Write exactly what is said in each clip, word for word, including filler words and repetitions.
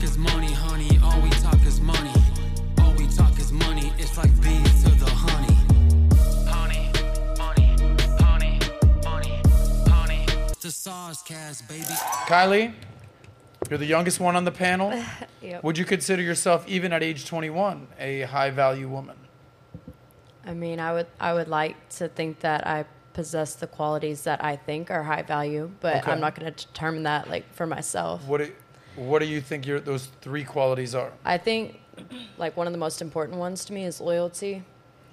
talk is money, honey. All we talk is money. All we talk is money. It's like bees to the honey. Honey, money, honey, money, honey. The sauce cast, baby. Kylie, you're the youngest one on the panel. Yep. Would you consider yourself, even at age twenty-one, a high-value woman? I mean, I would. I would like to think that I possess the qualities that I think are high value, but okay. I'm not going to determine that like for myself. What do, What do you think your those three qualities are? I think, like, one of the most important ones to me is loyalty.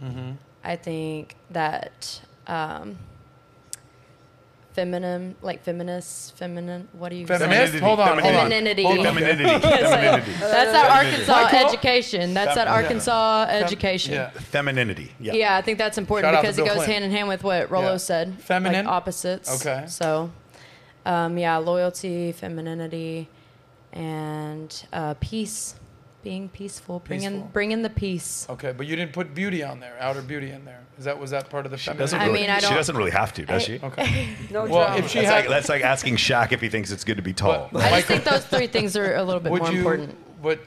Mm-hmm. I think that um, feminine, like feminists, feminine. What do you? Feminist? Say? Hold on, femininity. Hold on. Femininity. Femininity. That's that Arkansas Michael? education. That's that Arkansas Fem- education. Yeah. Femininity. Yeah. Yeah, I think that's important Shout because it goes Clint. hand in hand with what Rollo yeah. said. Feminine. Like opposites. Okay. So, um, yeah, loyalty, femininity, and uh, peace. Being peaceful, bring peaceful. in bring in the peace. Okay, but you didn't put beauty on there, outer beauty in there. Is that was that part of the feminine? Really, I mean, I don't. She doesn't really have to, does I, she? Okay. No well, drama. If she that's, had, like, that's like asking Shaq if he thinks it's good to be tall. But, I just think those three things are a little bit Would more you, important. But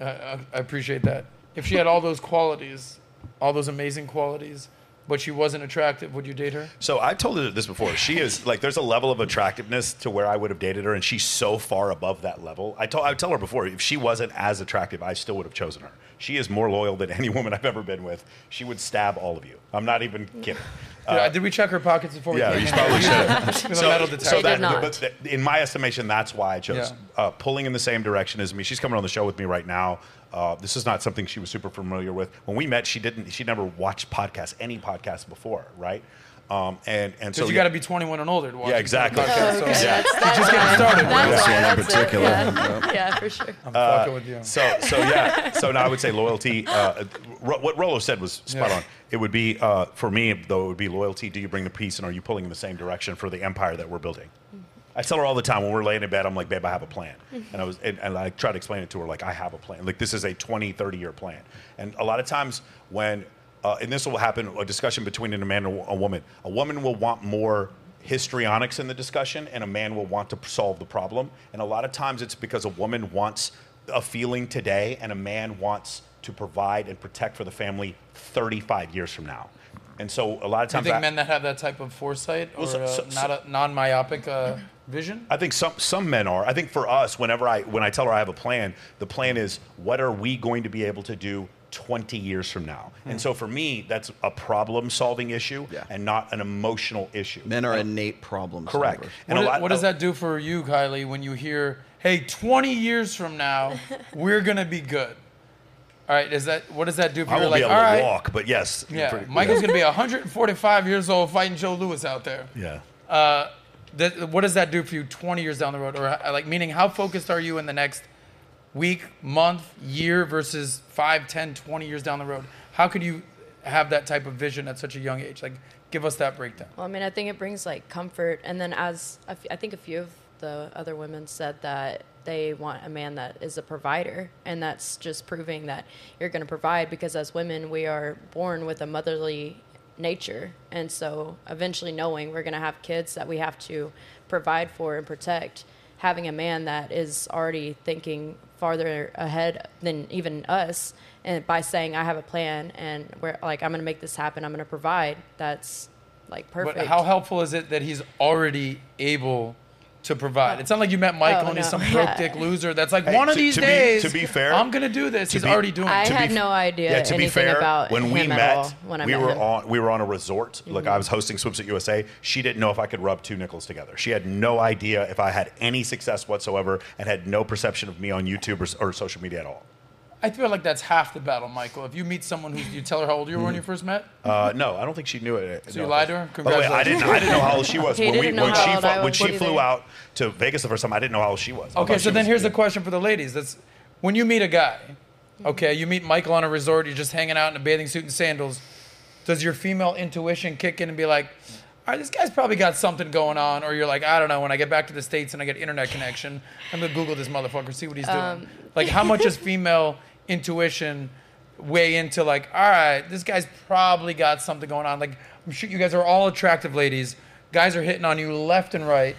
uh, I appreciate that. If she had all those qualities, all those amazing qualities, but she wasn't attractive, would you date her? So I've told her this before. She is, like, there's a level of attractiveness to where I would have dated her, and she's so far above that level. I told I tell her before, if she wasn't as attractive, I still would have chosen her. She is more loyal than any woman I've ever been with. She would stab all of you. I'm not even kidding. Uh, yeah, did we check her pockets before we yeah, came? Yeah, you probably should. so, so that, but in my estimation, that's why I chose. Yeah. Uh, pulling in the same direction as me. She's coming on the show with me right now. Uh, this is not something she was super familiar with. When we met, she didn't. She never watched podcasts, any podcasts before, right? Um, and and so you yeah. got to be twenty-one and older to watch. Yeah, exactly. Podcasts, oh, okay. so yeah. That's, that's just getting started. That's yeah. That's in particular. Yeah. yeah, for sure. I'm uh, fucking with you. So so yeah. So now I would say loyalty. Uh, what Rollo said was spot yeah. on. It would be uh, for me though. It would be loyalty. Do you bring the peace, and are you pulling in the same direction for the empire that we're building? I tell her all the time when we're laying in bed, I'm like, babe, I have a plan. Mm-hmm. And I was, and, and I try to explain it to her, like, I have a plan. Like, this is a twenty, thirty-year plan. And a lot of times when, uh, and this will happen, a discussion between a man and a woman, a woman will want more histrionics in the discussion, and a man will want to solve the problem. And a lot of times it's because a woman wants a feeling today, and a man wants to provide and protect for the family thirty-five years from now. And so a lot of times... Do you think I, men that have that type of foresight or well, so, so, uh, not a non-myopic uh, vision? I think some some men are. I think for us, whenever I when I tell her I have a plan, the plan is, what are we going to be able to do twenty years from now? Hmm. And so for me, that's a problem-solving issue yeah. and not an emotional issue. Men are and, innate problem solvers. Correct. And what, a lot, is, what does that do for you, Kylie, when you hear, hey, twenty years from now, we're going to be good? All right, is that, what does that do for you? Like, all right. I won't be able to walk, but yes. Yeah, pretty, Michael's yeah. going to be one hundred forty-five years old fighting Joe Louis out there. Yeah. Uh, th- what does that do for you twenty years down the road? Or, like, meaning, how focused are you in the next week, month, year versus five, ten, twenty years down the road? How could you have that type of vision at such a young age? Like, give us that breakdown. Well, I mean, I think it brings, like, comfort. And then as a f- I think a few of the other women said that they want a man that is a provider, and that's just proving that you're going to provide, because as women we are born with a motherly nature, and so eventually knowing we're going to have kids that we have to provide for and protect, having a man that is already thinking farther ahead than even us, and by saying I have a plan and we're like, I'm going to make this happen, I'm going to provide, that's like perfect. But how helpful is it that he's already able to provide? Oh. It's not like you met Michael oh, and he's no. some broke yeah. dick loser that's like, hey, one to, of these to days, be, to be fair, I'm going to do this. He's be, already doing I it. I had be, no idea yeah, to anything be fair, about when him we met, at all when I we met were him. on we were on a resort. Mm-hmm. Like, I was hosting Swimsuit U S A. She didn't know if I could rub two nickels together. She had no idea if I had any success whatsoever, and had no perception of me on YouTube or, or social media at all. I feel like that's half the battle, Michael. If you meet someone who you tell her how old you were when you first met? Uh, no, I don't think she knew it. So no, you lied to her? Congratulations. Oh, wait, I, didn't, I didn't know how old she was. When, we, when she, fl- was when she flew out to Vegas the first time, I didn't know how old she was. Okay, so then was, here's yeah. the question for the ladies. That's, when you meet a guy, okay, you meet Michael on a resort, you're just hanging out in a bathing suit and sandals, does your female intuition kick in and be like, all right, this guy's probably got something going on? Or you're like, I don't know, when I get back to the States and I get internet connection, I'm going to Google this motherfucker, see what he's um, doing. Like, how much is female... intuition way into, like, all right, this guy's probably got something going on? Like, I'm sure you guys are all attractive ladies. Guys are hitting on you left and right.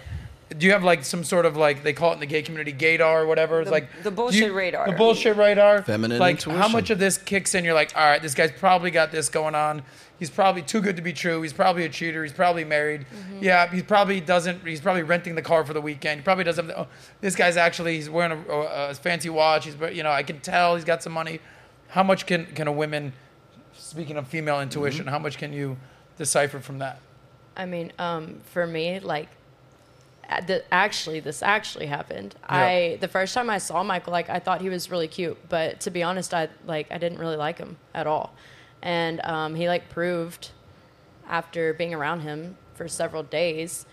do you have like some sort of like, they call it in the gay community, gaydar or whatever? It's the, like the bullshit you, radar. The bullshit radar. Feminine like intuition. How much of this kicks in? You're like, all right, this guy's probably got this going on. He's probably too good to be true. He's probably a cheater. He's probably married. Mm-hmm. Yeah, he probably doesn't. He's probably renting the car for the weekend. He probably doesn't. Oh, this guy's actually he's wearing a, a, a fancy watch. He's you know I can tell he's got some money. How much can can a woman, speaking of female intuition, mm-hmm. how much can you decipher from that? I mean, um, for me, like, the, actually, this actually happened. Yep. I the first time I saw Michael, like, I thought he was really cute, but to be honest, I like I didn't really like him at all. And um, he like proved after being around him for several days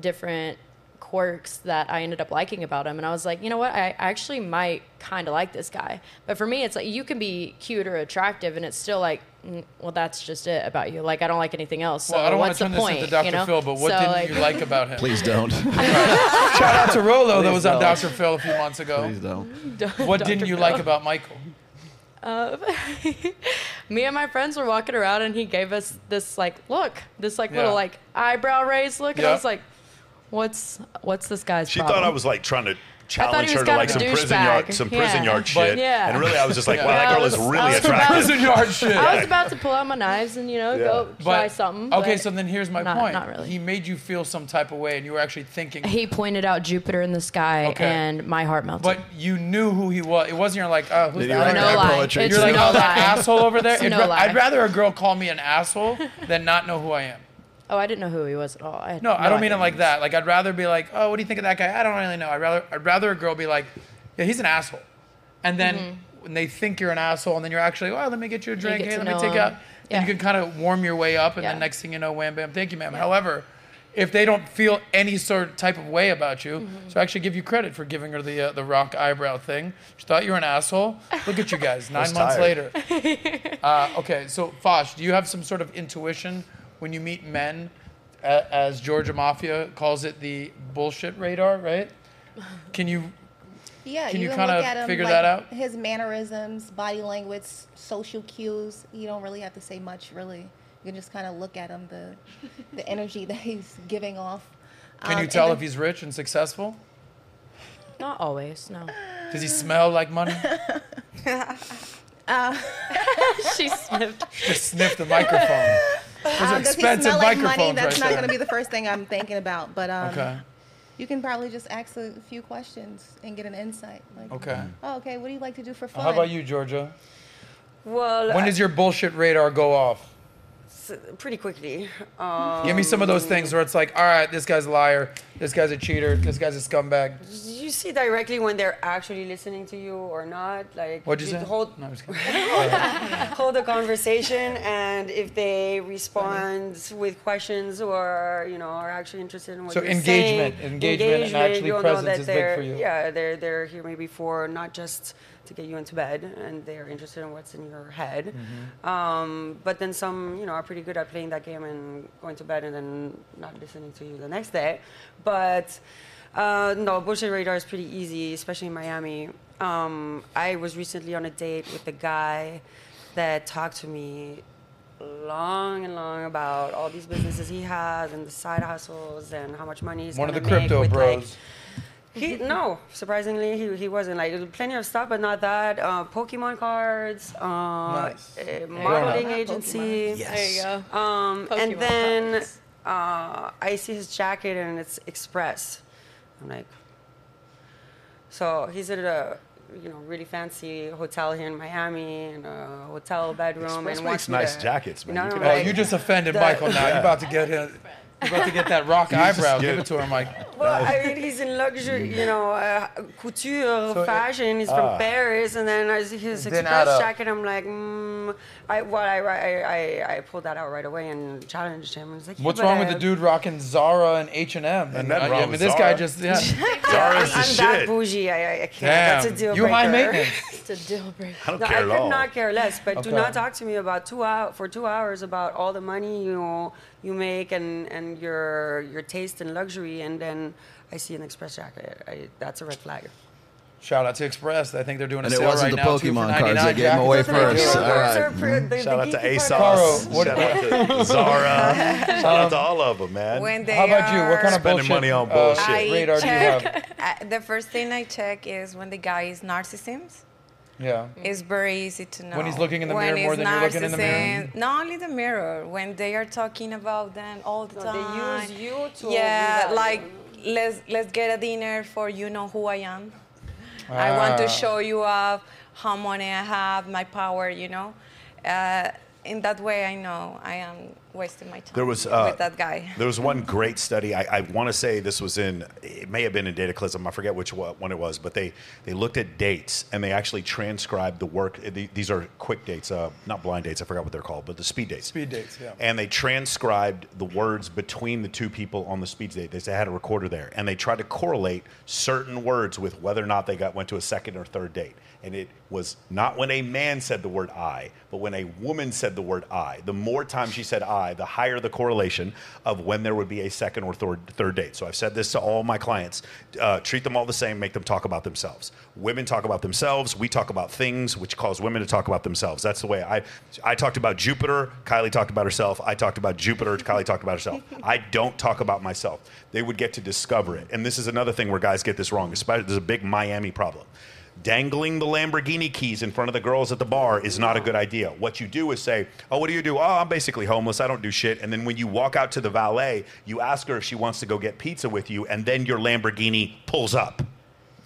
different quirks that I ended up liking about him. And I was like, you know what? I actually might kind of like this guy. But for me, it's like you can be cute or attractive, and it's still like, well, that's just it about you. Like, I don't like anything else. So well, I don't what's want to turn point, this into Doctor You know? Phil, but what so, didn't like... you like about him? Please don't. Shout out to Rollo Please that was don't. on Doctor Phil a few months ago. Please don't. don't what Doctor didn't you Phil. like about Michael? Uh, me and my friends were walking around, and he gave us this like look, this like yeah. little like eyebrow raise look, and yeah. I was like, "What's what's this guy's?" She problem? thought I was like trying to challenge her to like some prison bag. yard, some yeah. prison yard but, shit, yeah. and really I was just like, yeah. "Wow, that girl was, is really attractive." Prison yard shit. I was about to pull out my knives and you know yeah. go but, try something. Okay, so then here's my not, point. Not really. He made you feel some type of way, and you were actually thinking. He pointed out Jupiter in the sky, okay. and my heart melted. But you knew who he was. It wasn't you're like, "Oh, who's that?" Like, no lie. It's you're like, no "Oh, that asshole over there." It's no lie. I'd rather a girl call me an asshole than not know who I am. Oh, I didn't know who he was at all. I no, no, I don't mean it like that. Like, I'd rather be like, oh, what do you think of that guy? I don't really know. I'd rather, I'd rather a girl be like, yeah, he's an asshole. And then mm-hmm. when they think you're an asshole, and then you're actually, oh, let me get you a drink. You hey, let me take him. out. Yeah. And you can kind of warm your way up. And yeah. then next thing you know, wham, bam, thank you, ma'am. Yeah. However, if they don't feel any sort of type of way about you, mm-hmm. so I actually give you credit for giving her the uh, the rock eyebrow thing. She thought you were an asshole. Look at you guys, nine months tired. later. uh, okay, so Fosh, do you have some sort of intuition when you meet men, uh, as Georgia Mafia calls it, the bullshit radar, right? Can you, yeah, can you, you kind of figure like that out? His mannerisms, body language, social cues. You don't really have to say much, really. You can just kind of look at him, the, the energy that he's giving off. Can um, you tell if he's rich and successful? Not always, no. Does he smell like money? Uh, she sniffed. She just sniffed the microphone. Um, does he smell like money? That's not going to be the first thing I'm thinking about. But um, okay. you can probably just ask a few questions and get an insight. Like, okay. Oh, okay. What do you like to do for fun? How about you, Georgia? Well, when I, does your bullshit radar go off? Pretty quickly. Um, Give me some of those things where it's like, all right, this guy's a liar. This guy's a cheater. This guy's a scumbag. You see directly when they're actually listening to you or not. Like, what'd you say? Hold, no, I'm just kidding. Hold the conversation, and if they respond with questions or, you know, are actually interested in what so you're engagement, saying. So engagement, engagement, and actually presence is big for you. Yeah, they're, they're here maybe for not just to get you into bed, and they're interested in what's in your head. Mm-hmm. Um, but then some, you know, are pretty good at playing that game and going to bed and then not listening to you the next day. But uh, no, bullshit radar is pretty easy, especially in Miami. Um, I was recently on a date with a guy that talked to me long and long about all these businesses he has and the side hustles and how much money he's going to make. One of the crypto bros. He, no, surprisingly, he he wasn't. Like, plenty of stuff, but not that. Uh, Pokemon cards, uh, nice. uh, modeling yeah. agency. Yes. There you go. Um, and then uh, I see his jacket, and it's Express. I'm like, so he's at a you know really fancy hotel here in Miami, in a hotel bedroom. Express and makes nice the, jackets, man. You, know, you, can, right? oh, you just offended the, Michael now. Yeah. You're about to get him. You're about to get that rock eyebrow. Give it to her, Mike. Well, I mean, he's in luxury, you know, uh, couture, so fashion. He's uh, from Paris, and then I see his Express jacket. I'm like, mm, I, well, I, I, I, I pulled that out right away and challenged him. I was like, what's wrong with the dude rocking Zara and H and M? And that I mean, this guy just, yeah. Zara's the shit. I'm that bougie. I, I can't. Damn. That's a deal breaker. You high maintenance. It's a deal breaker. I don't care at all. I could not care less. But do not talk to me about two hours for two hours about all the money you know you make and and. your your taste in luxury, and then I see an Express jacket. I, that's a red flag. Shout out to Express. I think they're doing a and sale right now. And it wasn't the Pokemon cards that gave them away first. All right. Mm-hmm. Shout out to ASOS. Shout out to Zara. Shout out to all of them, man. When they How about you? What kind of bullshit, money on bullshit uh, radar check, do you have? Uh, the first thing I check is when the guy is narcissism. Yeah. It's very easy to know. When he's looking in the when mirror more than you're looking in the mirror? Not only the mirror. When they are talking about them all the no, time. They use you to... Yeah, like, let's, let's get a dinner for you know who I am. Ah. I want to show you up, how money I have, my power, you know. Uh, in that way, I know I am wasting my time there was, uh, with that guy. There was one great study. I, I want to say this was in, it may have been in Dataclysm. I forget which one it was. But they, they looked at dates, and they actually transcribed the work. These are quick dates, uh, not blind dates. I forgot what they're called, but the speed dates. Speed dates, yeah. And they transcribed the words between the two people on the speed date. They had a recorder there. And they tried to correlate certain words with whether or not they got went to a second or third date. And it was not when a man said the word I, but when a woman said the word I. The more times she said I, the higher the correlation of when there would be a second or third, third date. So I've said this to all my clients. Uh, treat them all the same. Make them talk about themselves. Women talk about themselves. We talk about things, which cause women to talk about themselves. That's the way I, I talked about Jupiter. Kylie talked about herself. I talked about Jupiter. Kylie talked about herself. I don't talk about myself. They would get to discover it. And this is another thing where guys get this wrong. Especially, there's a big Miami problem. Dangling the Lamborghini keys in front of the girls at the bar is not a good idea. What you do is say, oh, what do you do? Oh, I'm basically homeless. I don't do shit. And then when you walk out to the valet, you ask her if she wants to go get pizza with you, and then your Lamborghini pulls up.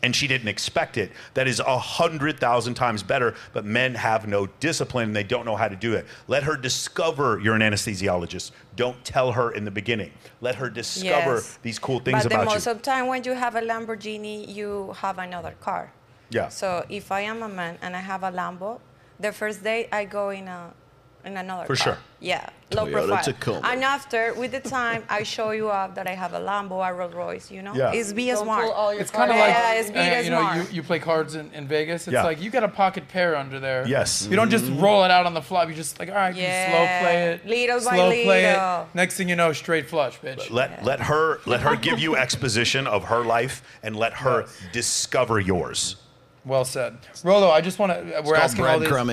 And she didn't expect it. That is one hundred thousand times better, but men have no discipline. They don't know how to do it. Let her discover you're an anesthesiologist. Don't tell her in the beginning. Let her discover yes. these cool things about you. But the most of the time when you have a Lamborghini, you have another car. Yeah. So if I am a man and I have a Lambo, the first day I go in a in another For car. Sure. Yeah. Low Toyota profile. And after, with the time, I show you up that I have a Lambo, a Rolls Royce, you know? Yeah. It's be as smart. It's kind of like, yeah, it's be uh, you know, you, you play cards in, in Vegas. It's yeah. like, you got a pocket pair under there. Yes. Mm-hmm. You don't just roll it out on the flop. You just like, all right, yeah. you slow play it. Little slow by play little. It. Next thing you know, straight flush, bitch. Let, yeah. let, her, let her give you exposition of her life and let her yes. discover yours. Well said, Rollo. I just want to. We're asking all these. I,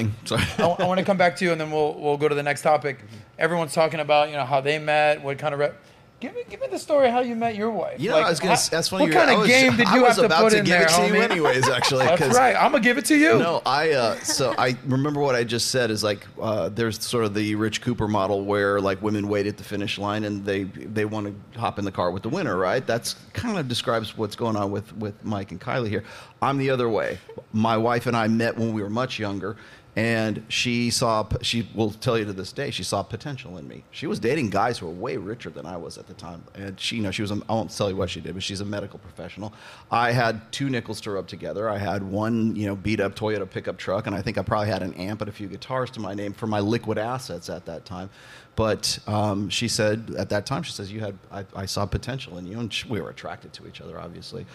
I want to come back to you, and then we'll we'll go to the next topic. Mm-hmm. Everyone's talking about you know how they met, what kind of. Rep Give me, give me the story how you met your wife. Yeah, like, I was gonna. That's funny. What kind of game did you have to put in there? I was about to give it to you anyways, actually. That's right. I'm gonna give it to you. No, I. Uh, so I remember what I just said is like uh, there's sort of the Rich Cooper model where like women wait at the finish line and they they want to hop in the car with the winner, right? That's kind of describes what's going on with with Mike and Kylie here. I'm the other way. My wife and I met when we were much younger. And she saw, she will tell you to this day, she saw potential in me. She was dating guys who were way richer than I was at the time. And she, you know, she was, a, I won't tell you what she did, but she's a medical professional. I had two nickels to rub together. I had one, you know, beat up Toyota pickup truck. And I think I probably had an amp and a few guitars to my name for my liquid assets at that time. But um, she said, at that time, she says, you had, I, I saw potential in you. And she, we were attracted to each other, obviously.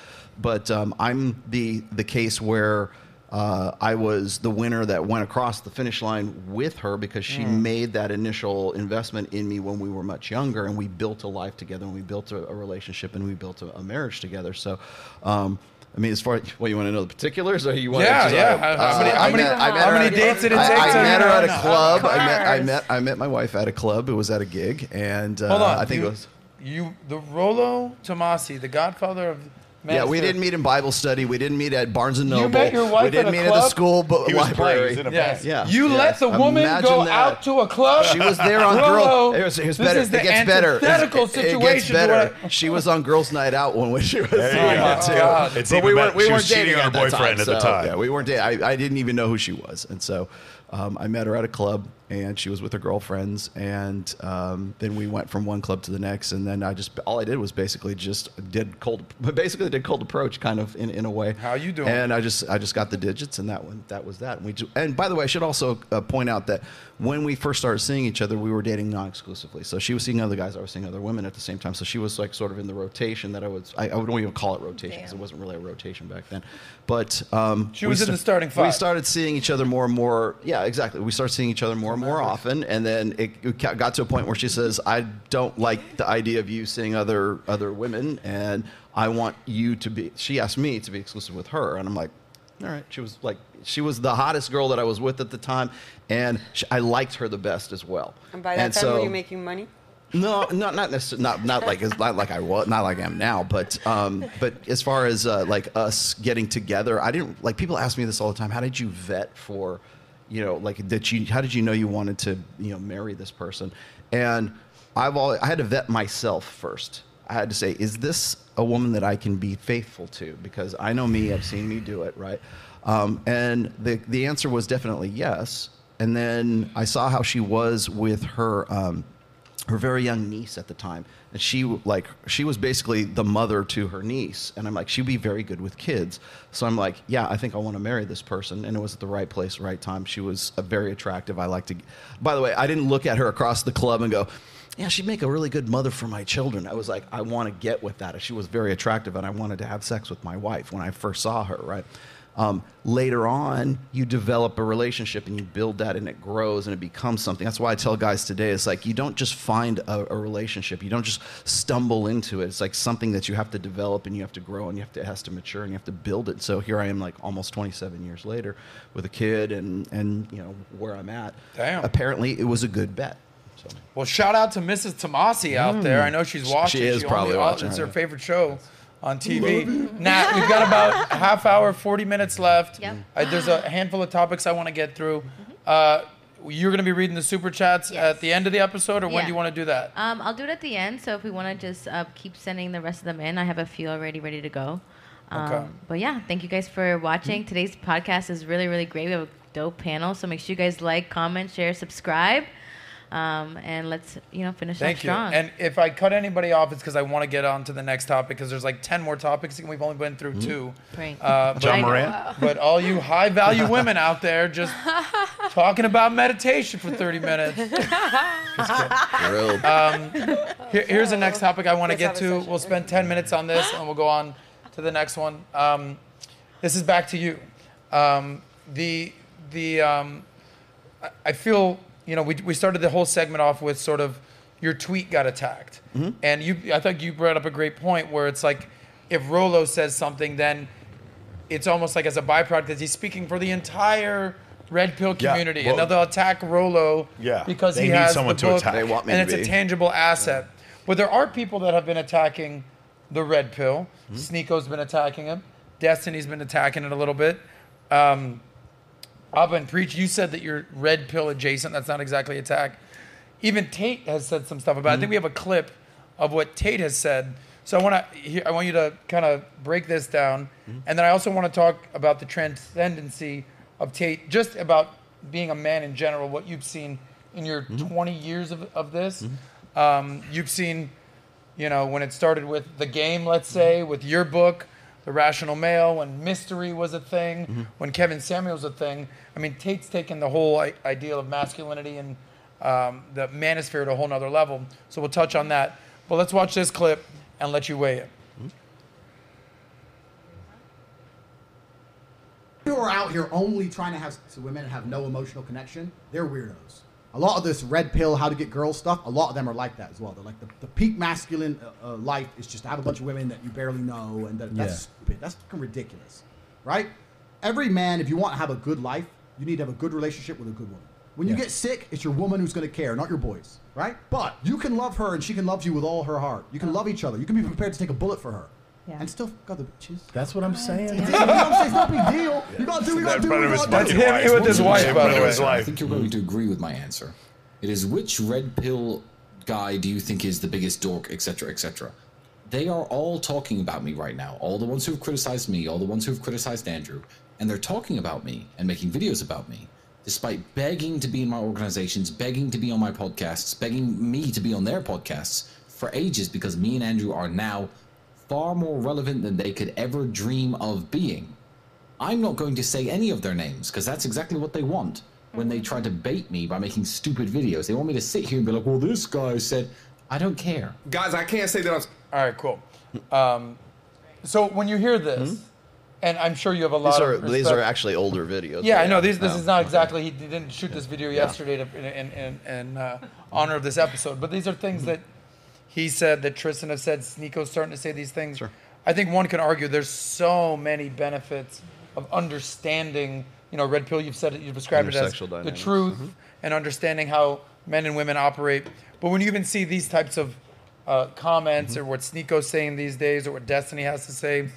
But um, I'm the the case where, Uh, I was the winner that went across the finish line with her because she mm. made that initial investment in me when we were much younger, and we built a life together, and we built a, a relationship, and we built a, a marriage together. So, um, I mean, as far as, well, you want to know the particulars, or you want yeah, to? Yeah, yeah. Uh, how many, how many, met, how many dates did it take? I, I met her at a club. I met, I met, I met my wife at a club. It was at a gig, and uh, Hold on, I think you, it was you, the Rollo Tomassi, the godfather of. Master. Yeah, we didn't meet in Bible study. We didn't meet at Barnes and Noble. You met your wife we didn't at a meet club? At the school but library. Playing, yes. yeah. You yes. let the woman Imagine go that. Out to a club. She was there on Rollo, girl. It, was, it, was better. It gets better. It, it gets better. I... She was on girls' night out one when she was there. Yeah. Too. Oh, it's but we weren't. We she weren't was dating on her boyfriend at the time. At the time. So, yeah, we weren't dating. I, I didn't even know who she was, and so. Um, I met her at a club, and she was with her girlfriends, and um, then we went from one club to the next, and then I just all I did was basically just did cold, basically did cold approach, kind of in, in a way. How you doing? And I just I just got the digits, and that one that was that. And, we just, and by the way, I should also uh, point out that when we first started seeing each other, we were dating non-exclusively. So she was seeing other guys, I was seeing other women at the same time. So she was like sort of in the rotation that I was. I, I wouldn't even call it rotation because it wasn't really a rotation back then. But um, she was in the starting five. We started seeing each other more and more. Yeah. Exactly. We started seeing each other more and more often, and then it, it got to a point where she says, "I don't like the idea of you seeing other other women, and I want you to be." She asked me to be exclusive with her, and I'm like, all right. She was like, she was the hottest girl that I was with at the time, and she, I liked her the best as well. And by that and time, so, were you making money? No, not not necessarily, not not like not like I was, not like I am now. But um, but as far as uh, like us getting together, I didn't like. People ask me this all the time. How did you vet for, you know, like did you? How did you know you wanted to, you know, marry this person? And I've always, I had to vet myself first. I had to say, is this a woman that I can be faithful to? Because I know me, I've seen me do it, right? Um, and the the answer was definitely yes. And then I saw how she was with her um, her very young niece at the time, and she like she was basically the mother to her niece. And I'm like, she'd be very good with kids. So I'm like, yeah, I think I want to marry this person. And it was at the right place, right time. She was uh, very attractive. I like to. By the way, I didn't look at her across the club and go, yeah, she'd make a really good mother for my children. I was like, I want to get with that. She was very attractive, and I wanted to have sex with my wife when I first saw her, right? Um, later on, you develop a relationship, and you build that, and it grows, and it becomes something. That's why I tell guys today, it's like you don't just find a, a relationship. You don't just stumble into it. It's like something that you have to develop, and you have to grow, and you have to, it has to mature, and you have to build it. So here I am, like, almost twenty-seven years later with a kid and, and you know, where I'm at. Damn. Apparently, it was a good bet. So. Well, shout out to Missus Tomassi out mm. there. I know she's watching. She is she probably watching. It's her right. favorite show on T V. Nat, we've got about a half hour, forty minutes left. Yep. Uh, there's a handful of topics I want to get through. Mm-hmm. uh, you're going to be reading the super chats yes. at the end of the episode, or yeah. when do you want to do that? Um, I'll do it at the end. So if we want to just uh, keep sending the rest of them in, I have a few already ready to go. Um, okay. But yeah, thank you guys for watching. Mm-hmm. Today's podcast is really, really great. We have a dope panel. So make sure you guys like, comment, share, subscribe. Um, and let's, you know, finish up strong. And if I cut anybody off, it's because I want to get on to the next topic, because there's like ten more topics, and we've only been through mm-hmm. two. Right. Uh, John Moran. But all you high-value women out there just talking about meditation for thirty minutes. um, here, here's the next topic I want to get to. We'll spend ten minutes on this, and we'll go on to the next one. Um, this is back to you. Um, the the um, I, I feel... You know, we we started the whole segment off with sort of your tweet got attacked. Mm-hmm. And you, I think you brought up a great point where it's like if Rollo says something, then it's almost like as a byproduct because he's speaking for the entire Red Pill community. Yeah, well, and they'll, they'll attack Rollo yeah, because he has the book. They need someone to attack. They want me to be. And it's a tangible asset. Yeah. But there are people that have been attacking the Red Pill. Mm-hmm. Sneako's been attacking him. Destiny's been attacking it a little bit. Um... Abba and Preach, you said that you're red pill adjacent. That's not exactly attack. Even Tate has said some stuff about it. Mm-hmm. I think we have a clip of what Tate has said. So I want to, I want you to kind of break this down. Mm-hmm. And then I also want to talk about the transcendency of Tate, just about being a man in general, what you've seen in your mm-hmm. twenty years of, of this. Mm-hmm. Um, you've seen, you know, when it started with The Game, let's say, with your book, The Rational Male, when Mystery was a thing, mm-hmm. when Kevin Samuels was a thing. I mean, Tate's taken the whole I- ideal of masculinity and um, the manosphere to a whole nother level. So we'll touch on that. But let's watch this clip and let you weigh in. People who are out here only trying to have so women have no emotional connection, they're weirdos. A lot of this red pill, how to get girls stuff, a lot of them are like that as well. They're like the, the peak masculine uh, uh, life is just to have a bunch of women that you barely know, and that, that's yeah. stupid. That's fucking ridiculous, right? Every man, if you want to have a good life, you need to have a good relationship with a good woman. When yeah. you get sick, it's your woman who's going to care, not your boys, right? But you can love her, and she can love you with all her heart. You can love each other. You can be prepared to take a bullet for her. Yeah. And still fuck other bitches. That's what I'm saying. It's not a big deal. Yeah. You gotta do what you gotta do. That's him wife. With his wife, by the way. I think you're going to agree with my answer. It is which red pill guy do you think is the biggest dork, et cetera, et cetera. They are all talking about me right now. All the ones who have criticized me, all the ones who have criticized Andrew. And they're talking about me and making videos about me, despite begging to be in my organizations, begging to be on my podcasts, begging me to be on their podcasts for ages, because me and Andrew are now far more relevant than they could ever dream of being. I'm not going to say any of their names, because that's exactly what they want when they try to bait me by making stupid videos. They want me to sit here and be like, well, this guy said, I don't care. Guys, I can't say that I'm... All right, cool. Um, so when you hear this, mm-hmm. and I'm sure you have a lot these are, of respect. These are actually older videos. Yeah, I know. These, this no, is not okay. exactly... He didn't shoot yeah. this video yesterday yeah. to, in, in, in uh, honor of this episode, but these are things that... He said that Tristan has said Sneako's starting to say these things. Sure. I think one can argue there's so many benefits of understanding, you know, red pill, you've said it, you've described it as dynamics. The truth mm-hmm. and understanding how men and women operate. But when you even see these types of uh, comments mm-hmm. or what Sneako's saying these days or what Destiny has to say,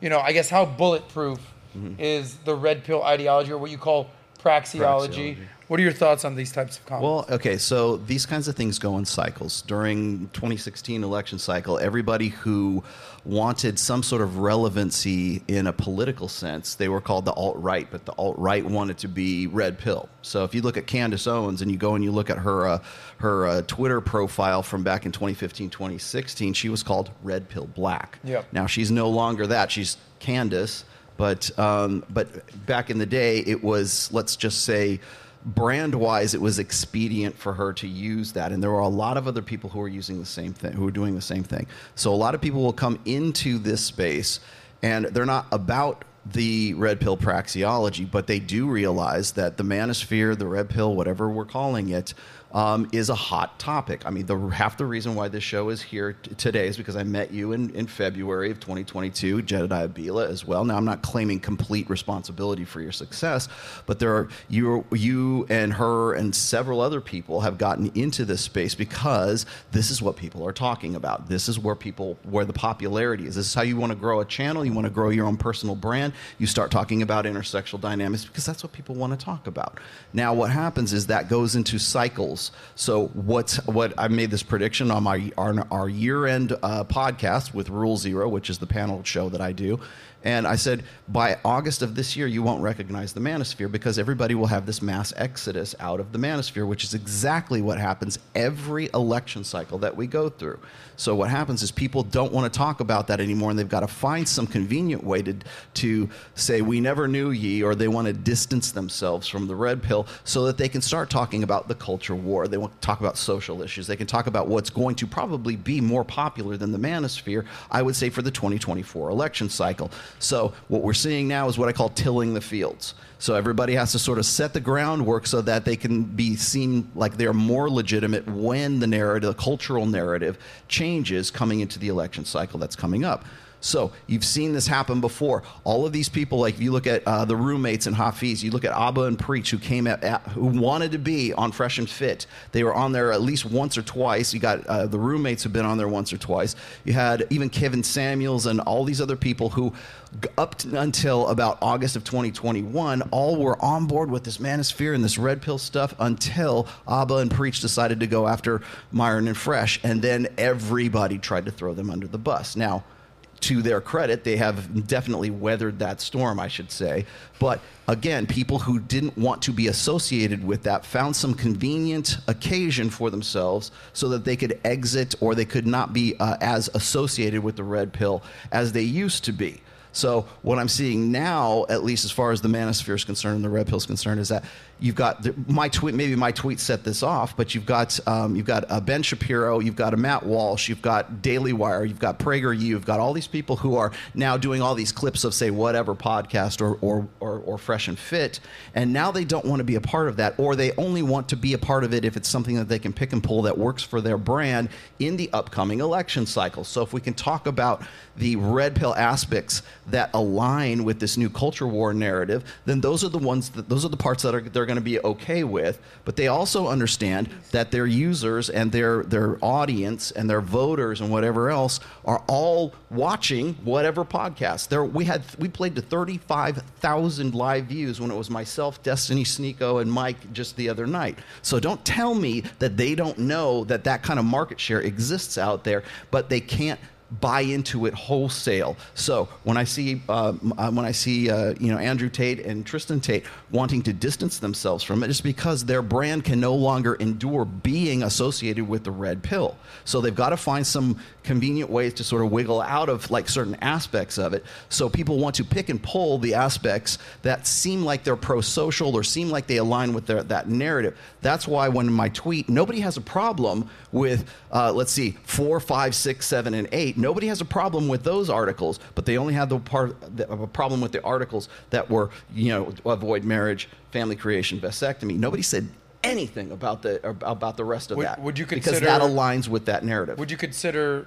you know, I guess how bulletproof mm-hmm. is the red pill ideology or what you call praxeology? praxeology. What are your thoughts on these types of comments? Well, okay, so these kinds of things go in cycles. During twenty sixteen election cycle, everybody who wanted some sort of relevancy in a political sense, they were called the alt-right, but the alt-right wanted to be red pill. So if you look at Candace Owens and you go and you look at her uh, her uh, Twitter profile from back in twenty fifteen, twenty sixteen, she was called red pill black. Yep. Now she's no longer that. She's Candace, but um, but back in the day, it was, let's just say, brand-wise, it was expedient for her to use that, and there were a lot of other people who were using the same thing, who were doing the same thing. So a lot of people will come into this space, and they're not about the red pill praxeology, but they do realize that the manosphere, the red pill, whatever we're calling it, um, is a hot topic. I mean, the, half the reason why this show is here t- today is because I met you in, in February of twenty twenty-two, Jedediah Bila as well. Now, I'm not claiming complete responsibility for your success, but there are you, you and her and several other people have gotten into this space because this is what people are talking about. This is where people, where the popularity is. This is how you want to grow a channel. You want to grow your own personal brand. You start talking about intersexual dynamics because that's what people want to talk about. Now, what happens is that goes into cycles. So what's what I made this prediction on my on our year-end uh, podcast with Rule Zero, which is the panel show that I do. And I said, by August of this year, you won't recognize the manosphere because everybody will have this mass exodus out of the manosphere, which is exactly what happens every election cycle that we go through. So what happens is people don't want to talk about that anymore, and they've got to find some convenient way to, to say, we never knew ye, or they want to distance themselves from the red pill so that they can start talking about the culture war. They want to talk about social issues. They can talk about what's going to probably be more popular than the manosphere, I would say, for the twenty twenty-four election cycle. So what we're seeing now is what I call tilling the fields. So everybody has to sort of set the groundwork so that they can be seen like they're more legitimate when the narrative, the cultural narrative changes coming into the election cycle that's coming up. So you've seen this happen before. All of these people, like if you look at uh, the roommates in Hafiz, you look at Abba and Preach, who came at, at who wanted to be on Fresh and Fit. They were on there at least once or twice. You got uh, the roommates who've been on there once or twice. You had even Kevin Samuels and all these other people who, up to, until about August of twenty twenty-one, all were on board with this manosphere and this red pill stuff until Abba and Preach decided to go after Myron and Fresh, and then everybody tried to throw them under the bus. Now, to their credit, they have definitely weathered that storm, I should say. But again, people who didn't want to be associated with that found some convenient occasion for themselves so that they could exit, or they could not be uh, as associated with the red pill as they used to be. So what I'm seeing now, at least as far as the manosphere is concerned and the red pill is concerned, is that you've got the, my tweet. Maybe my tweet set this off, but you've got um, you've got a Ben Shapiro, you've got a Matt Walsh, you've got Daily Wire, you've got PragerU, you've got all these people who are now doing all these clips of, say, whatever podcast or or or, or Fresh and Fit, and now they don't want to be a part of that, or they only want to be a part of it if it's something that they can pick and pull that works for their brand in the upcoming election cycle. So if we can talk about the red pill aspects that align with this new culture war narrative, then those are the ones that those are the parts that are they're going to be okay with. But they also understand that their users and their their audience and their voters and whatever else are all watching whatever podcast. There we had we played to thirty-five thousand live views when it was myself, Destiny, Sneako, and Mike just the other night. So don't tell me that they don't know that that kind of market share exists out there, but they can't buy into it wholesale. So when I see uh, when I see uh, you know Andrew Tate and Tristan Tate wanting to distance themselves from it, it's because their brand can no longer endure being associated with the red pill. So they've got to find some convenient ways to sort of wiggle out of like certain aspects of it. So people want to pick and pull the aspects that seem like they're pro-social or seem like they align with their, that narrative. That's why when in my tweet, nobody has a problem with uh, let's see four, five, six, seven, and eight. Nobody has a problem with those articles, but they only had the part of a problem with the articles that were, you know, avoid marriage, family creation, vasectomy. Nobody said anything about the about the rest of would, that. Would you consider, because that aligns with that narrative? Would you consider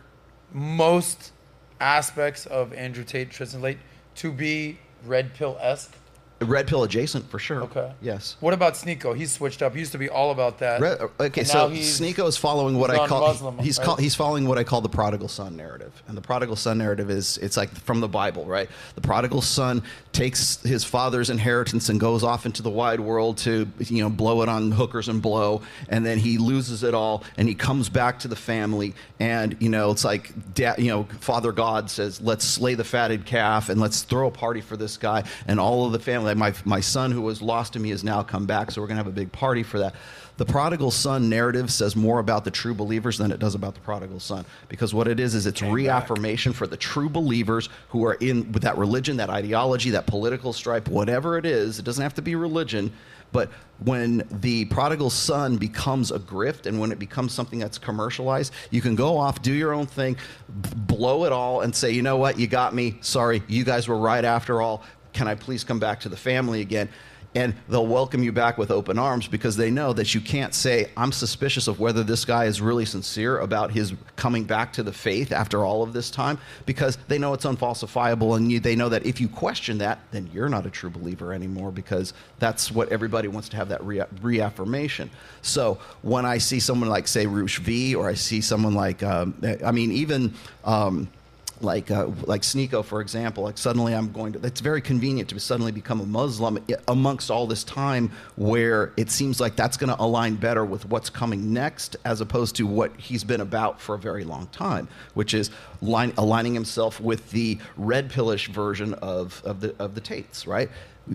most aspects of Andrew Tate, Tristan Tate to be red pill-esque? Red pill adjacent, for sure. Okay. Yes. What about Sneako? He's switched up. He used to be all about that. Red, okay, so Sneako is following what I call Muslim, he's right? call, he's following what I call the prodigal son narrative. And the prodigal son narrative is, it's like from the Bible, right? The prodigal son takes his father's inheritance and goes off into the wide world to, you know, blow it on hookers and blow, and then he loses it all, and he comes back to the family, and you know, it's like dad, you know, Father God says, "Let's slay the fatted calf and let's throw a party for this guy," and all of the family. My, my son who was lost to me has now come back, so we're going to have a big party for that. The prodigal son narrative says more about the true believers than it does about the prodigal son, because what it is is it's reaffirmation back. For the true believers who are in with that religion, that ideology, that political stripe, whatever it is. It doesn't have to be religion, but when the prodigal son becomes a grift and when it becomes something that's commercialized, you can go off, do your own thing, blow it all, and say, you know what, you got me, sorry, you guys were right after all. Can I please come back to the family again? And they'll welcome you back with open arms, because they know that you can't say, I'm suspicious of whether this guy is really sincere about his coming back to the faith after all of this time, because they know it's unfalsifiable, and you, they know that if you question that, then you're not a true believer anymore, because that's what everybody wants to have, that re- reaffirmation. So when I see someone like, say, Roush V, or I see someone like, um, I mean, even... Um, Like uh, like Sneako, for example, like suddenly I'm going to, it's very convenient to suddenly become a Muslim amongst all this time where it seems like that's going to align better with what's coming next, as opposed to what he's been about for a very long time, which is line, aligning himself with the red pillish version of, of the of the Tates, right?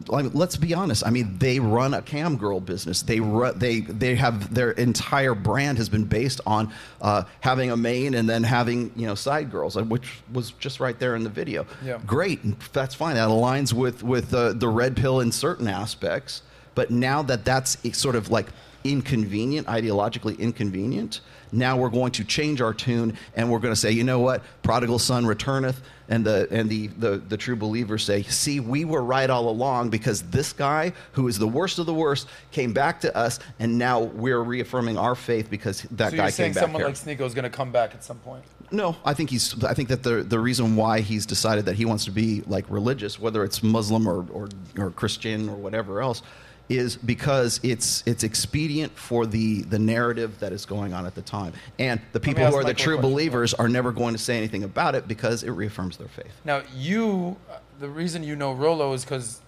Like, let's be honest. I mean, they run a cam girl business. They run, they they have their entire brand has been based on uh, having a main and then having, you know, side girls, which was just right there in the video. Yeah. Great, that's fine. That aligns with with uh, the red pill in certain aspects. But now that that's sort of like inconvenient, ideologically inconvenient, now we're going to change our tune, and we're going to say, you know what, prodigal son returneth, and the and the, the the true believers say, see, we were right all along, because this guy who is the worst of the worst came back to us, and now we're reaffirming our faith because that so guy came back. So you're saying someone here, like Sneako, is going to come back at some point? No, I think he's. I think that the the reason why he's decided that he wants to be like religious, whether it's Muslim or or, or Christian or whatever else, is because it's it's expedient for the, the narrative that is going on at the time. And the people who are the true believers are never going to say anything about it because it reaffirms their faith. Now, you, the reason you know Rollo is because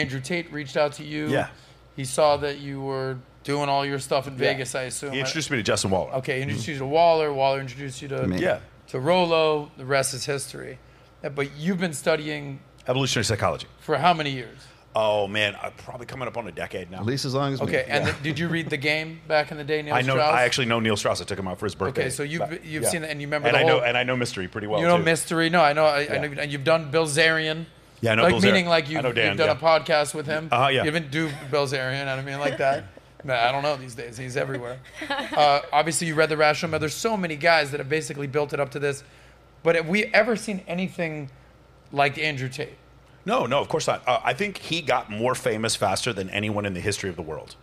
Andrew Tate reached out to you. Yeah. He saw that you were doing all your stuff in yeah. Vegas, I assume. He introduced me to Justin Waller. Okay, he introduced mm-hmm. you to Waller. Waller introduced you to, yeah. to Rollo. The rest is history. But you've been studying... evolutionary psychology. For how many years? Oh, man, I'm probably coming up on a decade now. At least as long as okay, me. Okay, and yeah. the, did you read The Game back in the day, Neil I know, Strauss? I actually know Neil Strauss. I took him out for his birthday. Okay, so you've, but, you've yeah. seen that, and you remember and the I whole... Know, and I know Mystery pretty well, You know too. Mystery? No, I know, I, yeah. I know. And you've done Bilzerian. Yeah, I know like, Bilzerian. Meaning, like, you, know Dan, you've done yeah. a podcast with him. Uh-huh, yeah. You haven't do Bilzerian, I don't mean like that. No, I don't know these days. He's everywhere. Uh, obviously, you read The Rational Male. There's so many guys that have basically built it up to this. But have we ever seen anything like Andrew Tate? No, no, of course not. Uh, I think he got more famous faster than anyone in the history of the world.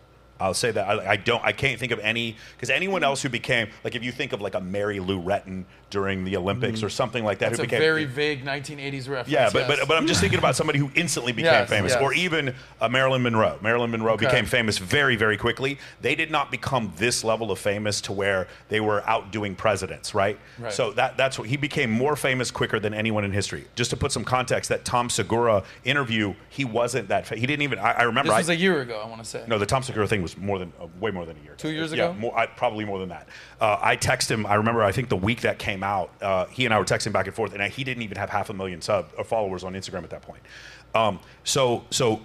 I'll say that. I, I don't. I can't think of any, because anyone else who became, like, if you think of like a Mary Lou Retton during the Olympics mm. or something like that, that's who became a very vague nineteen eighties reference. Yeah, but yes. but but I'm just thinking about somebody who instantly became yes, famous, yes. or even uh, Marilyn Monroe. Marilyn Monroe okay. became famous very very quickly. They did not become this level of famous to where they were outdoing presidents, right? right. So that that's what he became more famous quicker than anyone in history. Just to put some context, that Tom Segura interview, he wasn't that. Fa- he didn't even. I, I remember. This was I, a year ago, I want to say. No, the Tom Segura thing was. More than uh, way more than a year. Two years yeah, ago, more, I, probably more than that. Uh, I texted him. I remember. I think the week that came out, uh, he and I were texting back and forth, and I, he didn't even have half a million sub or followers on Instagram at that point. Um, so, so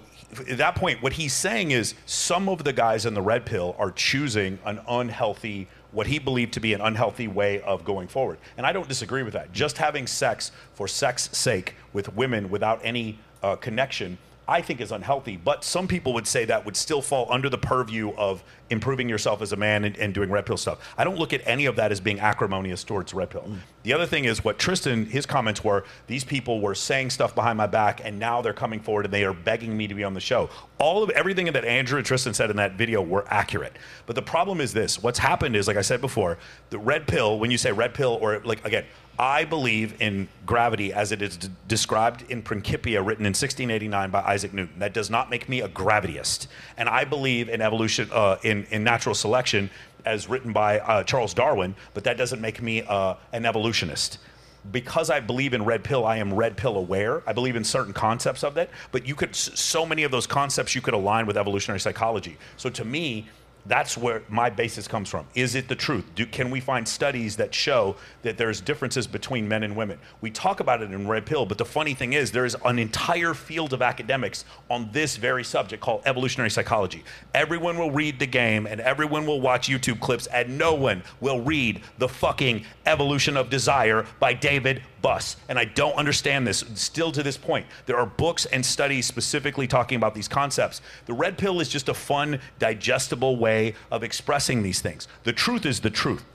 at that point, what he's saying is some of the guys in the red pill are choosing an unhealthy, what he believed to be an unhealthy way of going forward, and I don't disagree with that. Just having sex for sex's sake with women without any uh, connection, I think is unhealthy, but some people would say that would still fall under the purview of improving yourself as a man and, and doing red pill stuff. I don't look at any of that as being acrimonious towards red pill. Mm. The other thing is what Tristan, his comments were, these people were saying stuff behind my back, and now they're coming forward and they are begging me to be on the show. All of everything that Andrew and Tristan said in that video were accurate. But the problem is this, what's happened is, like I said before, the red pill, when you say red pill, or like, again, I believe in gravity as it is d described in Principia, written in sixteen eighty-nine by Isaac Newton. That does not make me a gravityist. And I believe in evolution, uh, in, in natural selection, as written by uh, Charles Darwin, but that doesn't make me uh, an evolutionist. Because I believe in red pill, I am red pill aware. I believe in certain concepts of that, but you could, so many of those concepts you could align with evolutionary psychology. So to me, that's where my basis comes from. Is it the truth? Do, can we find studies that show that there's differences between men and women? We talk about it in Red Pill, but the funny thing is there is an entire field of academics on this very subject called evolutionary psychology. Everyone will read The Game and everyone will watch YouTube clips, and no one will read The Fucking Evolution of Desire by David Buss. And I don't understand this still to this point. There are books and studies specifically talking about these concepts. The Red Pill is just a fun, digestible way of expressing these things. The truth is the truth.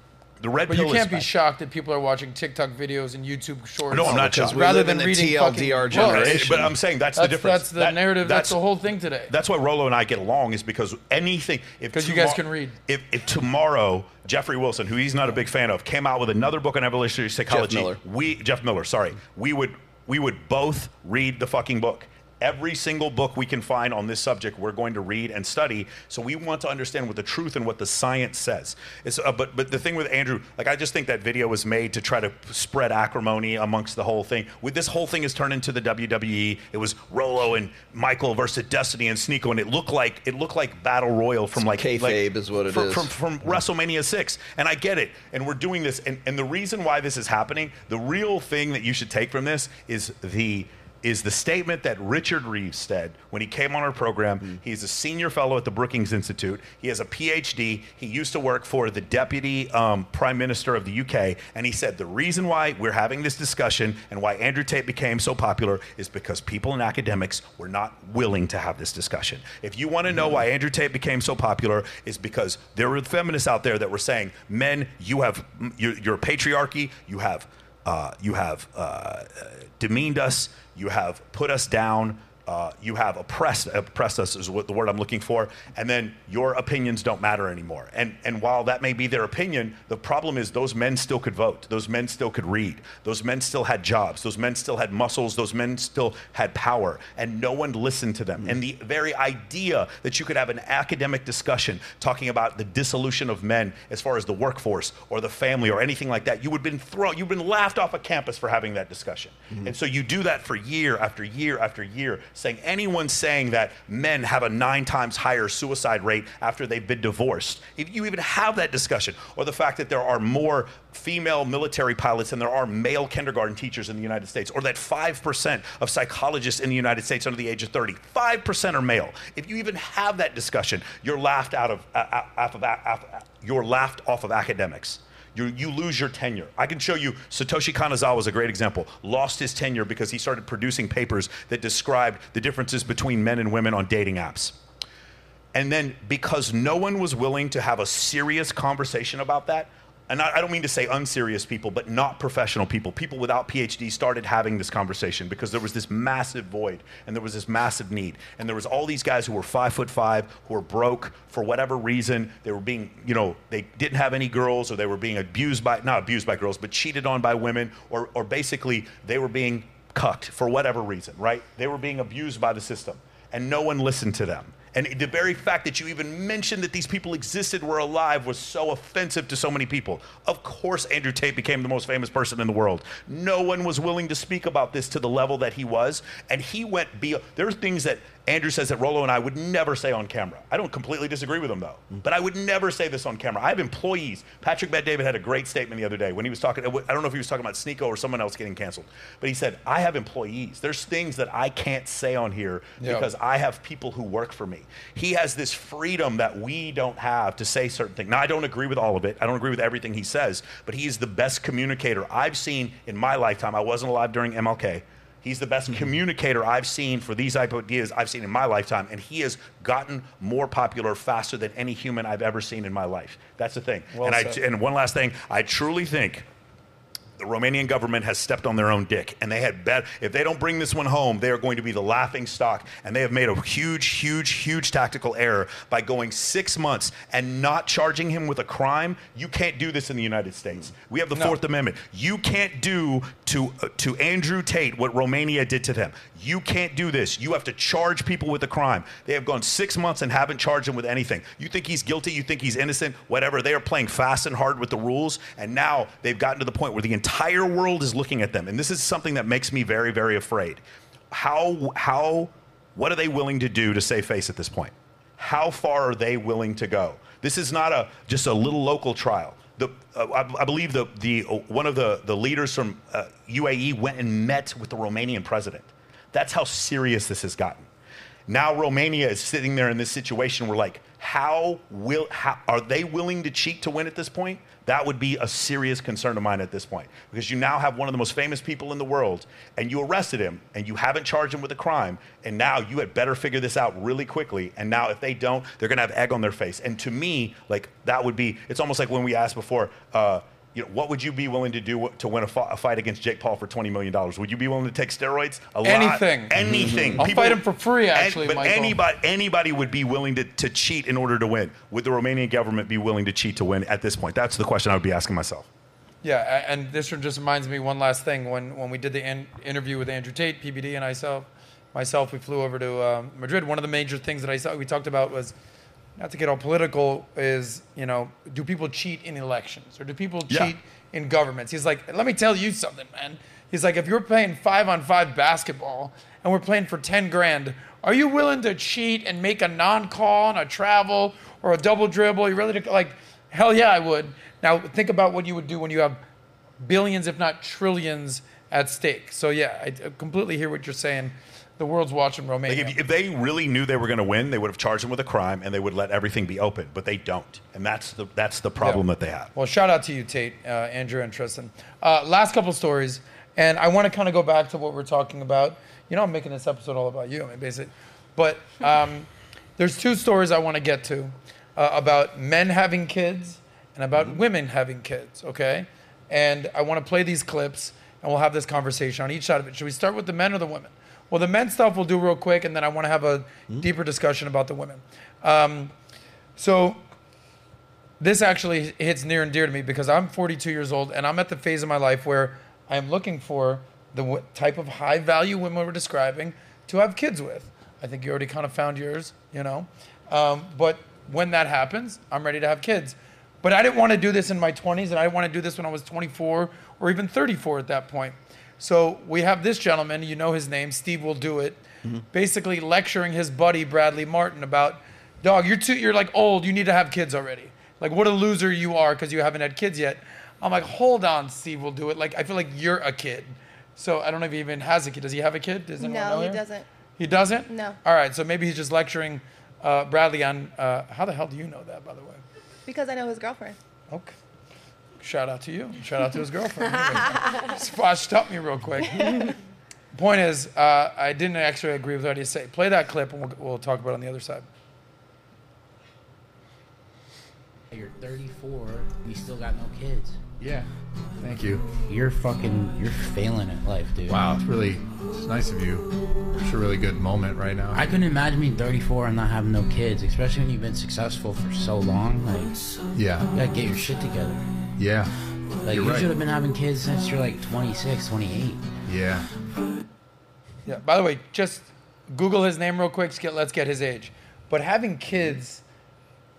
The red but pill you can't is be shocked that people are watching TikTok videos and YouTube shorts. No, I'm not shocked. Rather live than in the reading T L D R generation. But I'm saying that's, that's the difference. That's the that, narrative. That's, that's the whole thing today. That's why Rollo and I get along, is because anything. Because you guys can read. If, if tomorrow Jeffrey Wilson, who he's not a big fan of, came out with another book on evolutionary psychology, Jeff Miller. we Jeff Miller, sorry, we would we would both read the fucking book. Every single book we can find on this subject, we're going to read and study. So we want to understand what the truth and what the science says. It's, uh, but, but the thing with Andrew, like, I just think that video was made to try to spread acrimony amongst the whole thing. With this whole thing has turned into the W W E. It was Rollo and Michael versus Destiny and Sneako, and it looked like it looked like Battle Royal from like kayfabe like, is what it from, is from, from WrestleMania six. And I get it. And we're doing this. And, and the reason why this is happening, the real thing that you should take from this is the. is the statement that Richard Reeves said when he came on our program. Mm-hmm. He's a senior fellow at the Brookings Institute. He has a P H D. He used to work for the Deputy um, Prime Minister of the U K. And he said the reason why we're having this discussion and why Andrew Tate became so popular is because people in academics were not willing to have this discussion. If you want to know why Andrew Tate became so popular, it's because there were feminists out there that were saying, men, you have, you're, you're a patriarchy, you have, uh, you have uh, demeaned us, you have put us down, uh, you have oppressed, oppressed us is what the word I'm looking for, and then your opinions don't matter anymore. And, and while that may be their opinion, the problem is those men still could vote, those men still could read, those men still had jobs, those men still had muscles, those men still had power, and no one listened to them. Mm. And the very idea that you could have an academic discussion talking about the dissolution of men as far as the workforce or the family or anything like that, you would have been thrown, you've been laughed off of campus for having that discussion. Mm. And so you do that for year after year after year, saying anyone saying that men have a nine times higher suicide rate after they've been divorced, if you even have that discussion, or the fact that there are more female military pilots than there are male kindergarten teachers in the United States, or that five percent of psychologists in the United States under the age of thirty, five percent are male. If you even have that discussion, you're laughed out of, uh, off of, off, you're laughed off of academics. You, you lose your tenure. I can show you Satoshi Kanazawa is a great example. Lost his tenure because he started producing papers that described the differences between men and women on dating apps. And then because no one was willing to have a serious conversation about that, and I, I don't mean to say unserious people, but not professional people, people without P H D started having this conversation because there was this massive void and there was this massive need. And there was all these guys who were five foot five, who were broke for whatever reason. They were being, you know, they didn't have any girls, or they were being abused by, not abused by girls, but cheated on by women, or, or basically they were being cucked for whatever reason, right? They were being abused by the system and no one listened to them. And the very fact that you even mentioned that these people existed, were alive, was so offensive to so many people. Of course, Andrew Tate became the most famous person in the world. No one was willing to speak about this to the level that he was. And he went beyond. There are things that Andrew says that Rollo and I would never say on camera. I don't completely disagree with him, though. But I would never say this on camera. I have employees. Patrick Bed-David had a great statement the other day when he was talking. I don't know if he was talking about Sneako or someone else getting canceled. But he said, I have employees. There's things that I can't say on here yeah. because I have people who work for me. He has this freedom that we don't have to say certain things. Now, I don't agree with all of it. I don't agree with everything he says, but he is the best communicator I've seen in my lifetime. I wasn't alive during M L K. He's the best mm-hmm. communicator I've seen for these ideas I've seen in my lifetime, and he has gotten more popular faster than any human I've ever seen in my life. That's the thing. Well and, I, and one last thing, I truly think the Romanian government has stepped on their own dick, and they had bet if they don't bring this one home, they are going to be the laughing stock. And they have made a huge, huge, huge tactical error by going six months and not charging him with a crime. You can't do this in the United States. We have the no. Fourth Amendment. You can't do to uh, to Andrew Tate what Romania did to them. You can't do this. You have to charge people with a crime. They have gone six months and haven't charged him with anything. You think he's guilty? You think he's innocent? Whatever. They are playing fast and hard with the rules, and now they've gotten to the point where the entire world is looking at them. And this is something that makes me very, very afraid. How, how, what are they willing to do to save face at this point? How far are they willing to go? This is not a just a little local trial. The, uh, I, I believe the, the, uh, one of the, the leaders from uh, U A E went and met with the Romanian president. That's how serious this has gotten. Now Romania is sitting there in this situation where, like, how will how, are they willing to cheat to win at this point? That would be a serious concern of mine at this point, because you now have one of the most famous people in the world, and you arrested him, and you haven't charged him with a crime, and now you had better figure this out really quickly. And now if they don't, they're going to have egg on their face. And to me, like, that would be, it's almost like when we asked before, uh, you know, what would you be willing to do to win a, f- a fight against Jake Paul for twenty million dollars? Would you be willing to take steroids? A anything. Lot, anything. Mm-hmm. I'll fight him for free, actually, and, but Michael. Anybody, anybody would be willing to, to cheat in order to win. Would the Romanian government be willing to cheat to win at this point? That's the question I would be asking myself. Yeah, and this just reminds me one last thing. When when we did the an- interview with Andrew Tate, P B D, and myself, myself we flew over to um, Madrid. One of the major things that I saw, we talked about was, not to get all political, is, you know, do people cheat in elections, or do people cheat yeah. in governments? He's like, let me tell you something, man. He's like, if you're playing five on five basketball and we're playing for ten grand, are you willing to cheat and make a non-call on a travel or a double dribble? You really like, hell yeah, I would. Now think about what you would do when you have billions, if not trillions, at stake. So yeah, I completely hear what you're saying. The world's watching Romania. Like if, if they really knew they were going to win, they would have charged them with a crime, and they would let everything be open. But they don't, and that's the that's the problem yeah. that they have. Well, shout out to you, Tate, uh, Andrew, and Tristan. Uh, last couple stories, and I want to kind of go back to what we're talking about. You know, I'm making this episode all about you, I mean, basically. But um, there's two stories I want to get to uh, about men having kids and about mm-hmm. women having kids. Okay, and I want to play these clips, and we'll have this conversation on each side of it. Should we start with the men or the women? Well, the men's stuff we'll do real quick, and then I want to have a mm-hmm. deeper discussion about the women. Um, so this actually hits near and dear to me, because I'm forty-two years old, and I'm at the phase of my life where I'm looking for the w- type of high-value women we're describing to have kids with. I think you already kind of found yours, you know. Um, but when that happens, I'm ready to have kids. But I didn't want to do this in my twenties, and I didn't want to do this when I was twenty-four or even thirty-four at that point. So we have this gentleman, you know his name, Steve Will Do It, mm-hmm. basically lecturing his buddy Bradley Martin about, dog, you're too, you're like old, you need to have kids already. Like, what a loser you are because you haven't had kids yet. I'm like, hold on, Steve Will Do It. Like, I feel like you're a kid. So I don't know if he even has a kid. Does he have a kid? Does anyone know? No, he doesn't. He doesn't? No. All right, so maybe he's just lecturing uh, Bradley on, uh, how the hell do you know that, by the way? Because I know his girlfriend. Okay. Shout out to you. Shout out to his girlfriend. Fosh, stop me real quick. Point is, uh, I didn't actually agree with what he said. Play that clip, and we'll, we'll talk about it on the other side. You're thirty-four. You still got no kids. Yeah. Thank you. You're fucking. You're failing at life, dude. Wow. It's really. It's nice of you. It's a really good moment right now. I couldn't imagine being thirty-four and not having no kids, especially when you've been successful for so long. Like. Yeah. You gotta get your shit together. Yeah. Like, you right. should have been having kids since you're like twenty-six, twenty-eight. Yeah. Yeah. By the way, just Google his name real quick. Let's get, let's get his age. But having kids,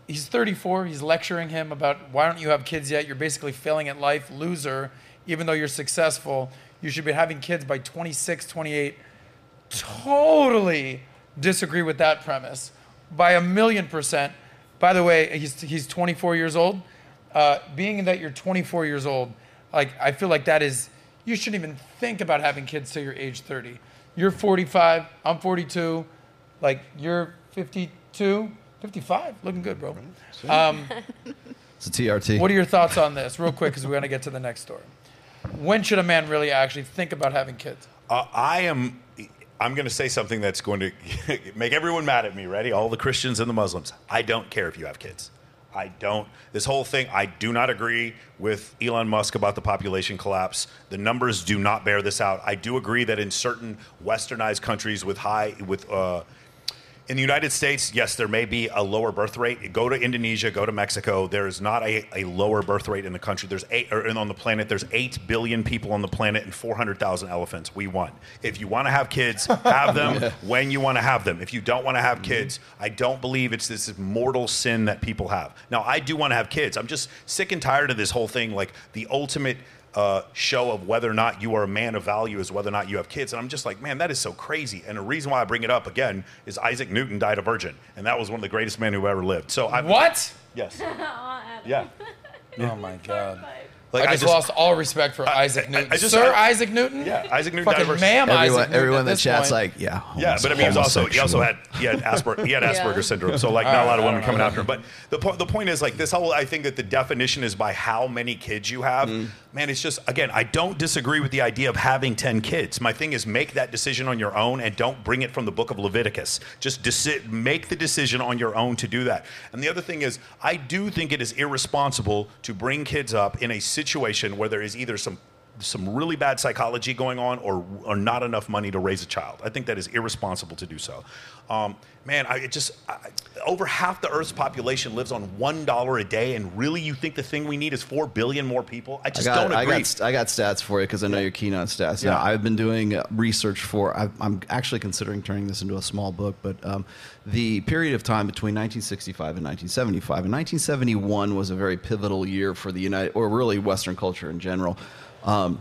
he's thirty-four. He's lecturing him about why don't you have kids yet? You're basically failing at life, loser. Even though you're successful, you should be having kids by twenty-six, twenty-eight. Totally disagree with that premise by a million percent. By the way, he's he's twenty-four years old. Uh, being that you're twenty-four years old, like, I feel like that is, you shouldn't even think about having kids till you're age thirty. You're forty-five, I'm forty-two, like, you're fifty-two, fifty-five, looking good, bro. Um, it's a T R T. What are your thoughts on this, real quick, because we're going to get to the next story. When should a man really actually think about having kids? Uh, I am, I'm going to say something that's going to make everyone mad at me, ready? All the Christians and the Muslims. I don't care if you have kids. I don't. This whole thing, I do not agree with Elon Musk about the population collapse. The numbers do not bear this out. I do agree that in certain westernized countries with high, with uh, in the United States, yes, there may be a lower birth rate. Go to Indonesia, go to Mexico. There is not a, a lower birth rate in the country. There's eight, or on the planet. There's eight billion people on the planet and four hundred thousand elephants. We won. If you want to have kids, have them yeah. when you want to have them. If you don't want to have kids, I don't believe it's this mortal sin that people have. Now, I do want to have kids. I'm just sick and tired of this whole thing, like the ultimate Uh, show of whether or not you are a man of value is whether or not you have kids. And I'm just like, man, that is so crazy. And the reason why I bring it up again is Isaac Newton died a virgin, and that was one of the greatest men who ever lived. So I what? Yes. Yeah. Oh my God. Like, I, just I just lost all respect for I, Isaac Newton. I, I just, Sir I, Isaac Newton? Yeah, Isaac Newton. Fucking ma'am, Isaac Newton. Everyone in the chat's like, yeah. Yeah, but I mean, he was also he also had he had Asperger he had Asperger yeah. syndrome, so like not I, a lot of women coming know. after him. But the po the point is like this whole I think that the definition is by how many kids you have. Mm. Man, it's just again, I don't disagree with the idea of having ten kids. My thing is make that decision on your own and don't bring it from the book of Leviticus. Just deci make the decision on your own to do that. And the other thing is, I do think it is irresponsible to bring kids up in a situation where there is either some some really bad psychology going on or, or not enough money to raise a child. I think that is irresponsible to do so. Um, man, I it just I, over half the Earth's population lives on one dollar a day, and really you think the thing we need is four billion more people? I just I got, don't agree. I got, I got stats for you because I know yeah. you're keen on stats. Yeah, now, I've been doing research for, I've, I'm actually considering turning this into a small book, but um, the period of time between nineteen sixty-five and nineteen seventy-five, and nineteen seventy-one was a very pivotal year for the United, or really Western culture in general. Um,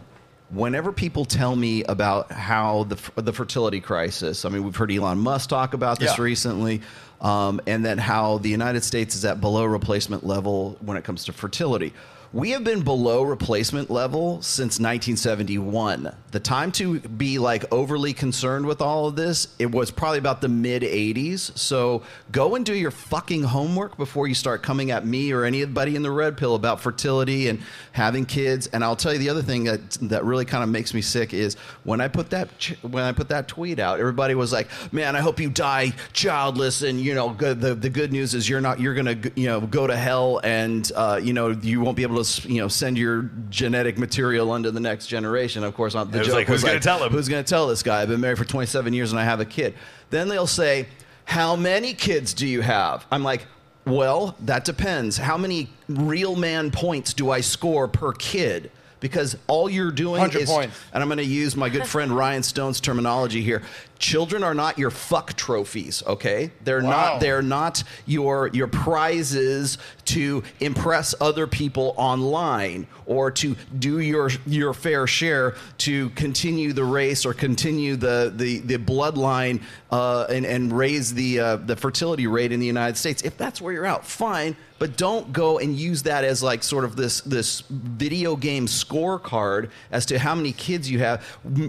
whenever people tell me about how the, the fertility crisis, I mean, we've heard Elon Musk talk about this yeah. recently, um, and then how the United States is at below replacement level when it comes to fertility. We have been below replacement level since nineteen seventy-one. The time to be like overly concerned with all of this, it was probably about the mid eighties. So go and do your fucking homework before you start coming at me or anybody in the red pill about fertility and having kids. And I'll tell you the other thing that that really kind of makes me sick is when I put that when I put that tweet out, everybody was like, "Man, I hope you die childless." And you know, the the good news is you're not you're gonna you know go to hell, and uh, you know you won't be able to. You know, send your genetic material onto the next generation. Of course, not the joke. Like, who's like, going to tell him? Who's going to tell this guy? I've been married for twenty-seven years and I have a kid. Then they'll say, "How many kids do you have?" I'm like, "Well, that depends. How many real man points do I score per kid?" Because all you're doing is, points. And I'm going to use my good friend Ryan Stone's terminology here. Children are not your fuck trophies, okay? They're wow. not. They're not your your prizes to impress other people online or to do your your fair share to continue the race or continue the the the bloodline uh, and and raise the uh, the fertility rate in the United States. If that's where you're out, fine. But don't go and use that as like sort of this this video game scorecard as to how many kids you have,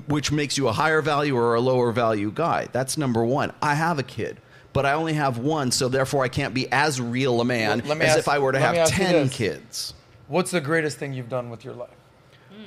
which makes you a higher value or a lower value guy. That's number one. I have a kid, but I only have one, so therefore I can't be as real a man as ask, if I were to have ten kids. What's the greatest thing you've done with your life?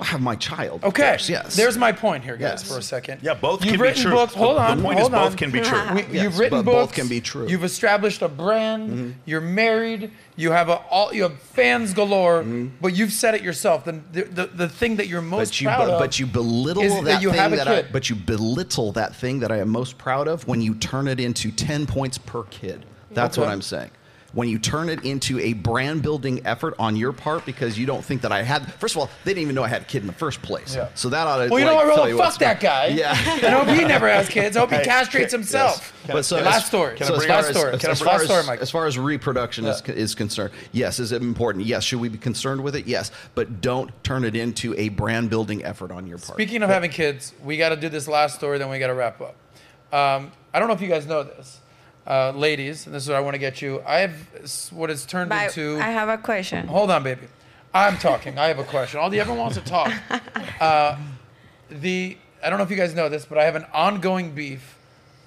I have my child. Okay. Course, yes. There's my point here, guys, yes. for a second. Yeah, both you've can written be true. Books. Hold on. The point hold is on. both can be true. We, yes, you've written books. Both can be true. You've established a brand. Mm-hmm. You're married. You have a all. You have fans galore. Mm-hmm. But you've said it yourself. The the, the, the thing that you're most but you, proud of. But you belittle that, that you thing have a that kid. I. But you belittle that thing that I am most proud of when you turn it into ten points per kid. That's okay. what I'm saying. When you turn it into a brand building effort on your part because you don't think that I had, first of all, they didn't even know I had a kid in the first place. Yeah. So that ought to, well, you like, know what, Rollo, fuck that guy. Yeah. I hope he never has kids. I hope he castrates himself. Yes. But so last story. So as, last story. As, far as, as far as reproduction yeah. is, is concerned, yes, is it important? Yes. Should we be concerned with it? Yes. But don't turn it into a brand building effort on your part. Speaking of yeah. having kids, we got to do this last story, then we got to wrap up. Um, I don't know if you guys know this. Uh, ladies, and this is what I want to get you. I have what has turned but into. I have a question. Hold on, baby. I'm talking. I have a question. All the everyone wants to talk. Uh, the I don't know if you guys know this, but I have an ongoing beef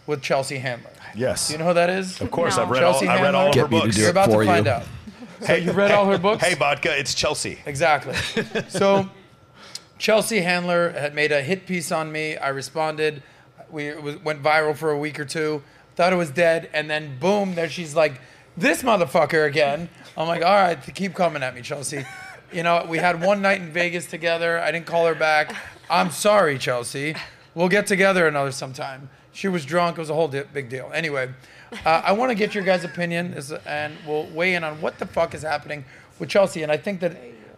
with Chelsea Handler. Yes. Do you know who that is? Of course, no. I've read Chelsea all. Handler. I read all of her books. You're about to find you. out. So hey, you read all her books? Hey, vodka, it's Chelsea. Exactly. So, Chelsea Handler had made a hit piece on me. I responded. We it was, went viral for a week or two. Thought it was dead, and then boom, there she's like this motherfucker again. I'm like, all right, keep coming at me, Chelsea. You know, we had one night in Vegas together. I didn't call her back. I'm sorry, Chelsea. We'll get together another sometime. She was drunk. It was a whole di- big deal. Anyway, uh, I want to get your guys' opinion, and we'll weigh in on what the fuck is happening with Chelsea. And I think that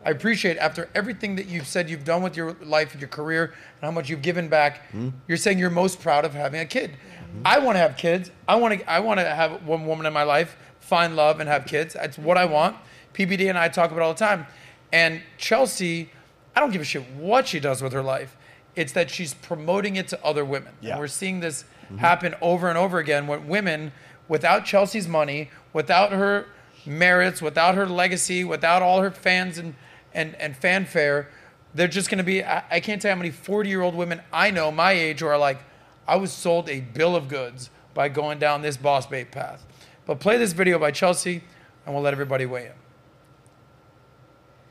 I appreciate, after everything that you've said you've done with your life and your career and how much you've given back, mm-hmm. you're saying you're most proud of having a kid. Mm-hmm. I want to have kids. I want to I want to have one woman in my life, find love, and have kids. That's what I want. P B D and I talk about it all the time. And Chelsea, I don't give a shit what she does with her life. It's that she's promoting it to other women. Yeah. And we're seeing this mm-hmm. happen over and over again when women, without Chelsea's money, without her merits, without her legacy, without all her fans and and, and fanfare, they're just going to be, I, I can't tell you how many forty-year-old women I know my age who are like, I was sold a bill of goods by going down this boss bait path. But play this video by Chelsea, and we'll let everybody weigh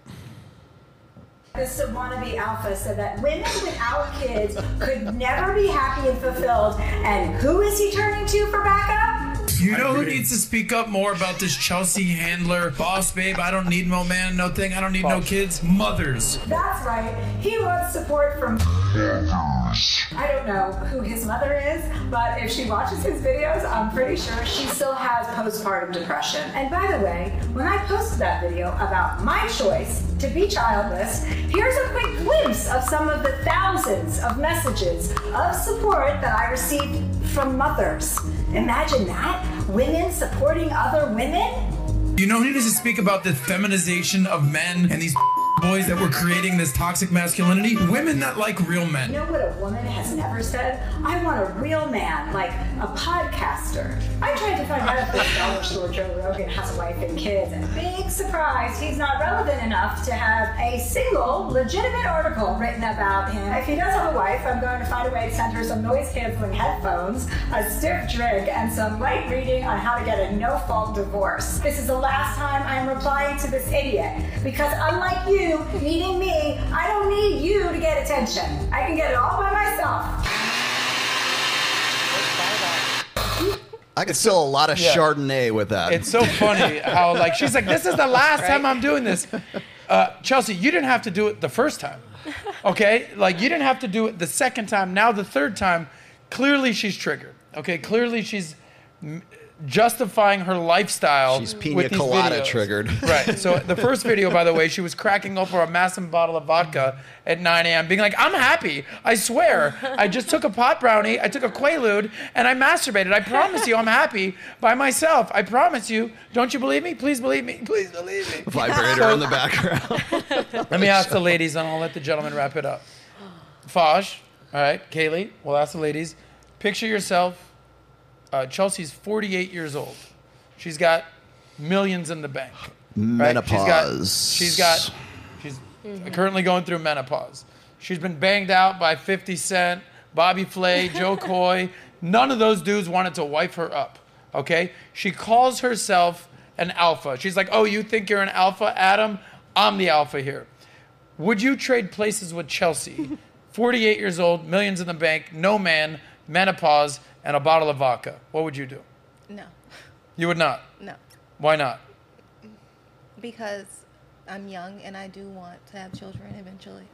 in. This wannabe alpha said that women without kids could never be happy and fulfilled. And who is he turning to for backup? You know who needs to speak up more about this Chelsea Handler, boss babe, I don't need no man, no thing, I don't need no kids, mothers. That's right. He wants support from mothers. I don't know who his mother is, but if she watches his videos, I'm pretty sure she still has postpartum depression. And by the way, when I posted that video about my choice to be childless, here's a quick glimpse of some of the thousands of messages of support that I received from mothers. Imagine that, women supporting other women. You know, he needs to speak about the feminization of men and these boys that were creating this toxic masculinity. Women that like real men. You know what a woman has never said? I want a real man, like a podcaster. I tried to find out if this dollar store Joe Rogan has a wife and kids, and big surprise, he's not relevant enough to have a single legitimate article written about him. If he does have a wife, I'm going to find a way to send her some noise-canceling headphones, a stiff drink, and some light reading on how to get a no-fault divorce. This is the last time I'm replying to this idiot, because unlike you, needing me, I don't need you to get attention. I can get it all by myself. I could sell a lot of yeah. Chardonnay with that. It's so funny how, like, she's like, this is the last right? time I'm doing this. Uh, Chelsea, you didn't have to do it the first time, okay? Like, you didn't have to do it the second time. Now the third time, clearly she's triggered, okay? Clearly she's m- justifying her lifestyle. She's pina colada videos. Triggered. Right. So the first video, by the way, she was cracking over a massive bottle of vodka at nine a.m. being like, I'm happy. I swear. I just took a pot brownie. I took a Quaalude and I masturbated. I promise you I'm happy by myself. I promise you. Don't you believe me? Please believe me. Please believe me. Vibrator so, in the background. Let me ask the ladies and I'll let the gentlemen wrap it up. Fosh. All right. Kaylee. We'll ask the ladies. Picture yourself. Uh, Chelsea's forty-eight years old. She's got millions in the bank. Menopause. Right? She's got. She's, got, she's mm-hmm. currently going through menopause. She's been banged out by fifty cent, Bobby Flay, Joe Coy. None of those dudes wanted to wife her up. Okay. She calls herself an alpha. She's like, "Oh, you think you're an alpha, Adam? I'm the alpha here." Would you trade places with Chelsea? forty-eight years old, millions in the bank, no man, menopause, and a bottle of vodka. What would you do? No. You would not? No. Why not? Because I'm young and I do want to have children eventually.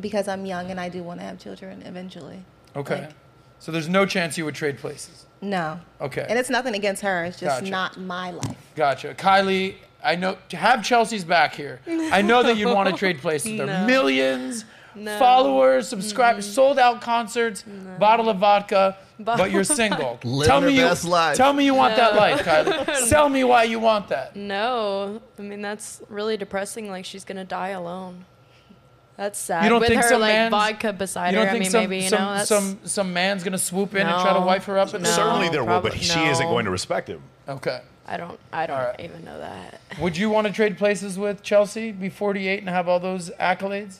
Because I'm young and I do want to have children eventually. Okay. Like, so there's no chance you would trade places? No. Okay. And it's nothing against her. It's just gotcha. Not my life. Gotcha. Kylie, I know, have Chelsea's back here. No. I know that you'd want to trade places. There are no. millions. No. Followers, subscribers, mm-hmm. sold out concerts, no. bottle of vodka, bottle but you're single. Tell me, you, tell me you want no. that life, Kylie. Tell me why you want that. No. I mean, that's really depressing. Like, she's going to die alone. That's sad. You don't With think her, some like, vodka beside her, I mean, some, maybe, you some, know? That's... Some, some man's going to swoop in no. and try to wife her up? No, certainly there will, but no. she isn't going to respect him. Okay. I don't I don't right. even know that. Would you want to trade places with Chelsea, be forty-eight and have all those accolades?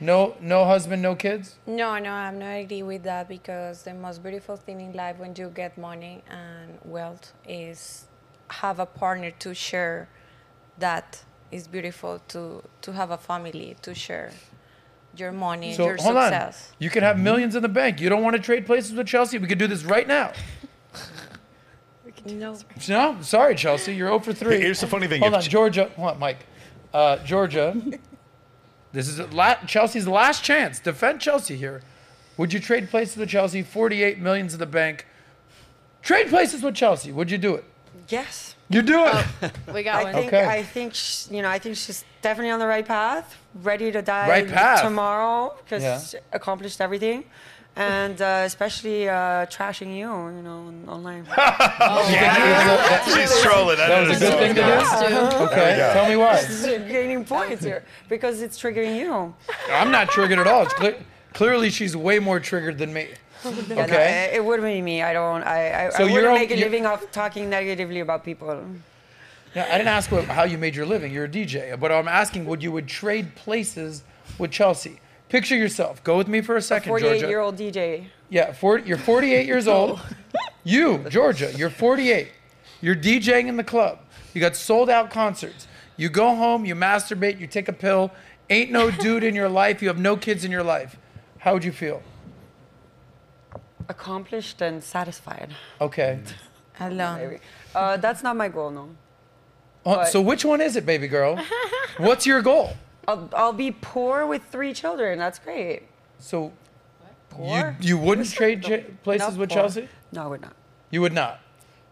No, no husband, no kids? No, no, I'm not agree with that because the most beautiful thing in life when you get money and wealth is have a partner to share. That is beautiful to, to have a family to share your money, so, your hold success. On. You could have millions in the bank. You don't want to trade places with Chelsea? We could do this right now. We can do no. This right. No, sorry, Chelsea. You're zero for three. Here's the funny thing. Hold if on, Ch- Georgia. What, Mike? Uh, Georgia. This is la- Chelsea's last chance. Defend Chelsea here. Would you trade places with Chelsea? forty-eight million dollars in the bank. Trade places with Chelsea. Would you do it? Yes. You do it. Oh, we got I one. Think, okay. I think she, you know. I think she's definitely on the right path. Ready to die right path. tomorrow because yeah. she accomplished everything. And uh, especially uh, trashing you, you know, online. Oh, yeah. She's trolling. That was a good thing to do. Uh-huh. Okay, tell me why. She's gaining points here because it's triggering you. I'm not triggered at all. It's clear, clearly, she's way more triggered than me. Okay, yeah, no, it would be me. I don't. I. I, so I wouldn't you're, make a living off talking negatively about people. Yeah, I didn't ask what, how you made your living. You're a D J, but I'm asking, would you would trade places with Chelsea? Picture yourself. Go with me for a second, Georgia. forty-eight-year-old D J. Yeah, forty, you're forty-eight years old. You, Georgia, you're forty-eight. You're DJing in the club. You got sold-out concerts. You go home, you masturbate, you take a pill. Ain't no dude in your life. You have no kids in your life. How would you feel? Accomplished and satisfied. Okay. Alone. Uh, that's not my goal, no. Uh, so which one is it, baby girl? What's your goal? I'll, I'll be poor with three children. That's great. So poor? You, you wouldn't trade j- places with poor. Chelsea? No, I would not. You would not?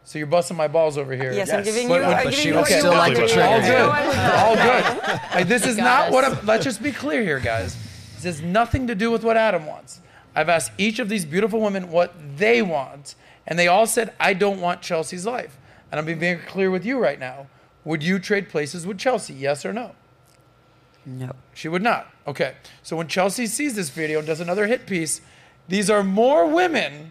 So you're busting my balls over here. Yes, yes. I'm giving you but, but, but she would still like to trade. All good. All good. Hey, this is not what I'm... Let's just be clear here, guys. This has nothing to do with what Adam wants. I've asked each of these beautiful women what they want, and they all said, I don't want Chelsea's life. And I'm being very clear with you right now. Would you trade places with Chelsea, yes or no? No. She would not. Okay. So when Chelsea sees this video and does another hit piece, these are more women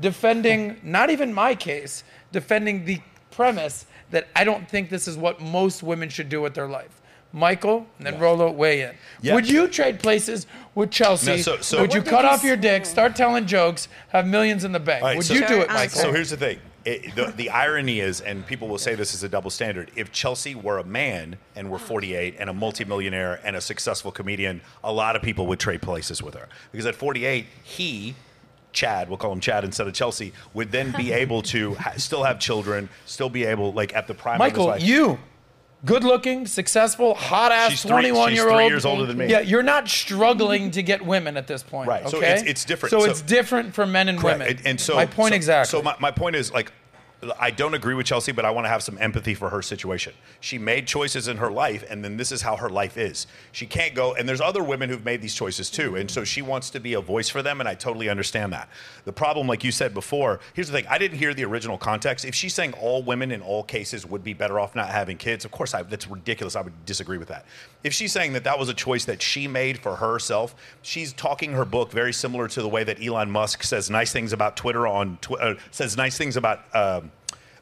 defending, not even my case, defending the premise that I don't think this is what most women should do with their life. Michael, and then yeah. Rollo, weigh in. Yeah. Would you trade places with Chelsea? No, so, so would you cut off your dick, start telling jokes, have millions in the bank? Right, would so, you do it, Michael? So here's the thing. It, the, the irony is, and people will say this is a double standard, if Chelsea were a man and were forty-eight and a multimillionaire and a successful comedian, a lot of people would trade places with her. Because at forty-eight, he, Chad, we'll call him Chad instead of Chelsea, would then be able to ha- still have children, still be able, like, at the prime Michael, of his life. Michael, you... Good-looking, successful, hot-ass she's three, twenty-one-year-old. She's three old. years older than me. Yeah, you're not struggling to get women at this point. Right. Okay? So it's, it's different. So, so it's different for men and correct. women. And, and so my point so, exactly. So my, my point is like, I don't agree with Chelsea, but I want to have some empathy for her situation. She made choices in her life, and then this is how her life is. She can't go, and there's other women who've made these choices too, and so she wants to be a voice for them, and I totally understand that. The problem, like you said before, here's the thing. I didn't hear the original context. If she's saying all women in all cases would be better off not having kids, of course, I, that's ridiculous. I would disagree with that. If she's saying that that was a choice that she made for herself, she's talking her book very similar to the way that Elon Musk says nice things about Twitter on tw- uh, says nice things about... Um,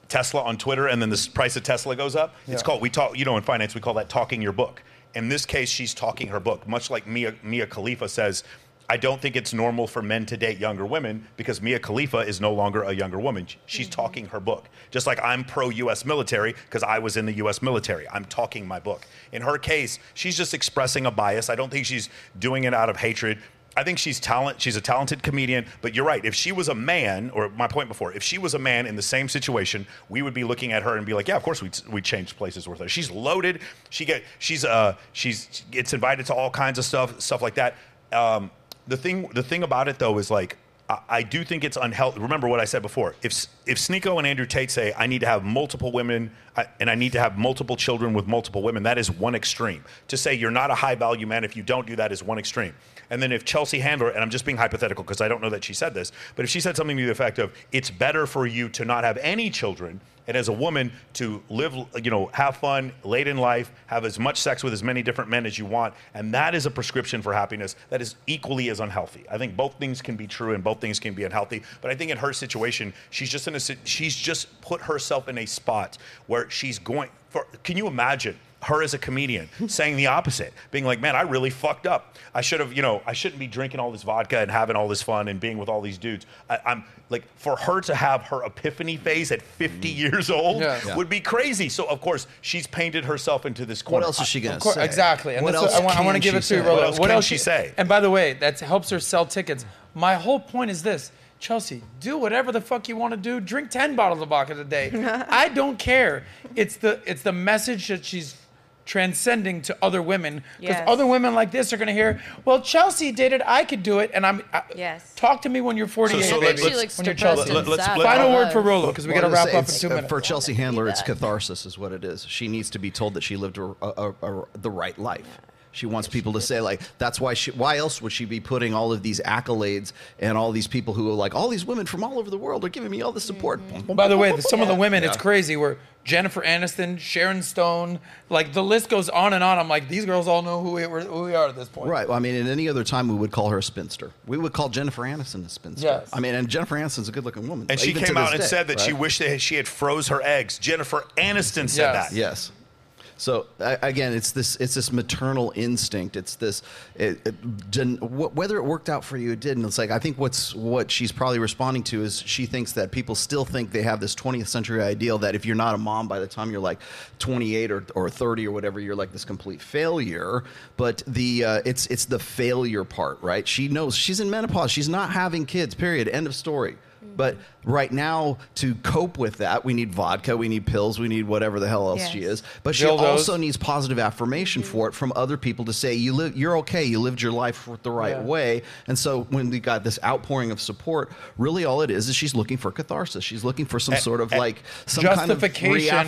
Tesla on Twitter, and then the price of Tesla goes up. Yeah. It's called, we talk, you know, in finance, we call that talking your book. In this case, she's talking her book, much like Mia, Mia Khalifa says, I don't think it's normal for men to date younger women because Mia Khalifa is no longer a younger woman. She's mm-hmm. talking her book. Just like I'm pro-U S military because I was in the U S military. I'm talking my book. In her case, she's just expressing a bias. I don't think she's doing it out of hatred. I think she's talent. She's a talented comedian, but you're right. If she was a man, or my point before, if she was a man in the same situation, we would be looking at her and be like, yeah, of course we'd, we'd change places with her. She's loaded. She get. She's uh. She's she gets invited to all kinds of stuff, stuff like that. Um, the thing. The thing about it though is like, I, I do think it's unhealthy. Remember what I said before. If if Sneako and Andrew Tate say I need to have multiple women I, and I need to have multiple children with multiple women, that is one extreme. To say you're not a high value man if you don't do that is one extreme. And then if Chelsea Handler, and I'm just being hypothetical because I don't know that she said this, but if she said something to the effect of, it's better for you to not have any children and as a woman to live, you know, have fun late in life, have as much sex with as many different men as you want, and that is a prescription for happiness that is equally as unhealthy. I think both things can be true and both things can be unhealthy, but I think in her situation, she's just in a, she's just put herself in a spot where she's going for, can you imagine? Her as a comedian saying the opposite, being like, man, I really fucked up. I should have, you know, I shouldn't be drinking all this vodka and having all this fun and being with all these dudes. I, I'm like, for her to have her epiphany phase at fifty mm. years old yeah. Yeah. would be crazy. So, of course, she's painted herself into this corner. What else is she going to say? Exactly. And what else I, I want to give it to you, Rollo. What else can she say? And by the way, that helps her sell tickets. My whole point is this. Chelsea, do whatever the fuck you want to do. Drink ten bottles of vodka a day. I don't care. It's the it's the message that she's transcending to other women, because yes. other women like this are going to hear, well, Chelsea did it, I could do it, and I'm I, yes. talk to me when you're forty-eight, so, so baby. Let's, let's, when you're Chelsea. Let, let's, let's, Final word for Rollo, because we got to wrap up in two minutes. For Chelsea Handler, it's catharsis is what it is. She needs to be told that she lived a, a, a, a, the right life. Yeah. She wants people to say, like, that's why she, why else would she be putting all of these accolades and all these people who are like, all these women from all over the world are giving me all the support. Mm-hmm. By the way, the, some yeah. of the women, yeah. it's crazy, were Jennifer Aniston, Sharon Stone, like the list goes on and on. I'm like, these girls all know who we, who we are at this point. Right. Well, I mean, at any other time, we would call her a spinster. We would call Jennifer Aniston a spinster. Yes. I mean, and Jennifer Aniston's a good-looking woman. And she came out and day, said that right? she wished that she had froze her eggs. Jennifer Aniston said yes. that. Yes. So again, it's this it's this maternal instinct. It's this it, it didn't, whether it worked out for you, it didn't. It's like, I think what's what she's probably responding to is she thinks that people still think they have this twentieth century ideal that if you're not a mom by the time you're like twenty-eight or, or thirty or whatever, you're like this complete failure. But the uh, it's it's the failure part, right? She knows she's in menopause. She's not having kids. Period. End of story. But right now, to cope with that, we need vodka, we need pills, we need whatever the hell else yes. she is. But she Dildos. also needs positive affirmation mm-hmm. for it from other people to say, you live, you're okay, you lived your life the right yeah. way. And so when we got this outpouring of support, really all it is is she's looking for catharsis. She's looking for some a, sort of a, like some kind of reaffirmation.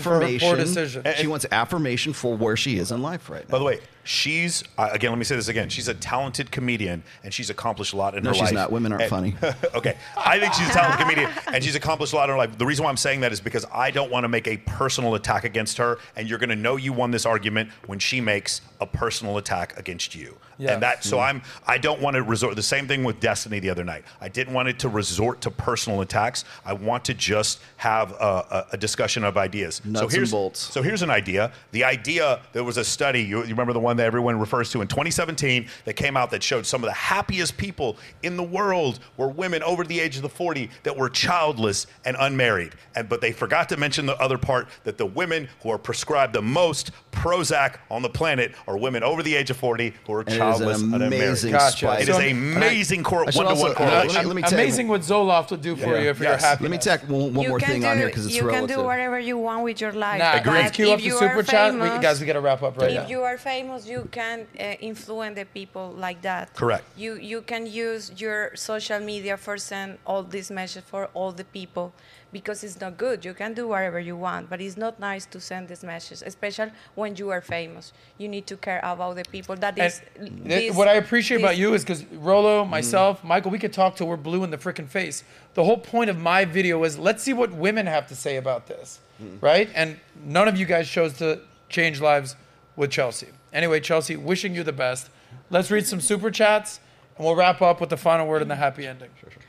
For her decision. She wants affirmation for where she is in life right now. By the way, she's, uh, again, let me say this again. She's a talented comedian, and she's accomplished a lot in no, her life. No, she's not. Women aren't and, funny. Okay. I think she's a talented comedian, and she's accomplished a lot in her life. The reason why I'm saying that is because I don't want to make a personal attack against her, and you're going to know you won this argument when she makes a personal attack against you. Yes. And that, so I'm, I don't want to resort, the same thing with Destiny the other night. I didn't want it to resort to personal attacks. I want to just have a, a discussion of ideas. Nuts so here's, and bolts. So here's an idea. The idea, there was a study, you, you remember the one that everyone refers to in twenty seventeen that came out that showed some of the happiest people in the world were women over the age of the forty that were childless and unmarried. And, but they forgot to mention the other part that the women who are prescribed the most Prozac on the planet are women over the age of forty who are childless. It is an amazing spike. It is amazing one-to-one correlation. Amazing what Zoloft would do for yeah. you if yes. you're happy. Let me tack one, one more thing do, on here because it's relative. You can do whatever you want with your life. Nah, agree. Let's queue up the super chat. We, guys, we got to wrap up right if now. If you are famous, you can uh, influence the people like that. Correct. You you can use your social media for send all these messages for all the people. Because it's not good. You can do whatever you want, but it's not nice to send this message, especially when you are famous. You need to care about the people. That is this, what I appreciate this. about you is because Rollo, myself, mm. Michael, we could talk till we're blue in the freaking face. The whole point of my video is let's see what women have to say about this, mm. right? And none of you guys chose to change lives with Chelsea. Anyway, Chelsea, wishing you the best. Let's read some super chats, and we'll wrap up with the final word and the happy ending. Sure, sure.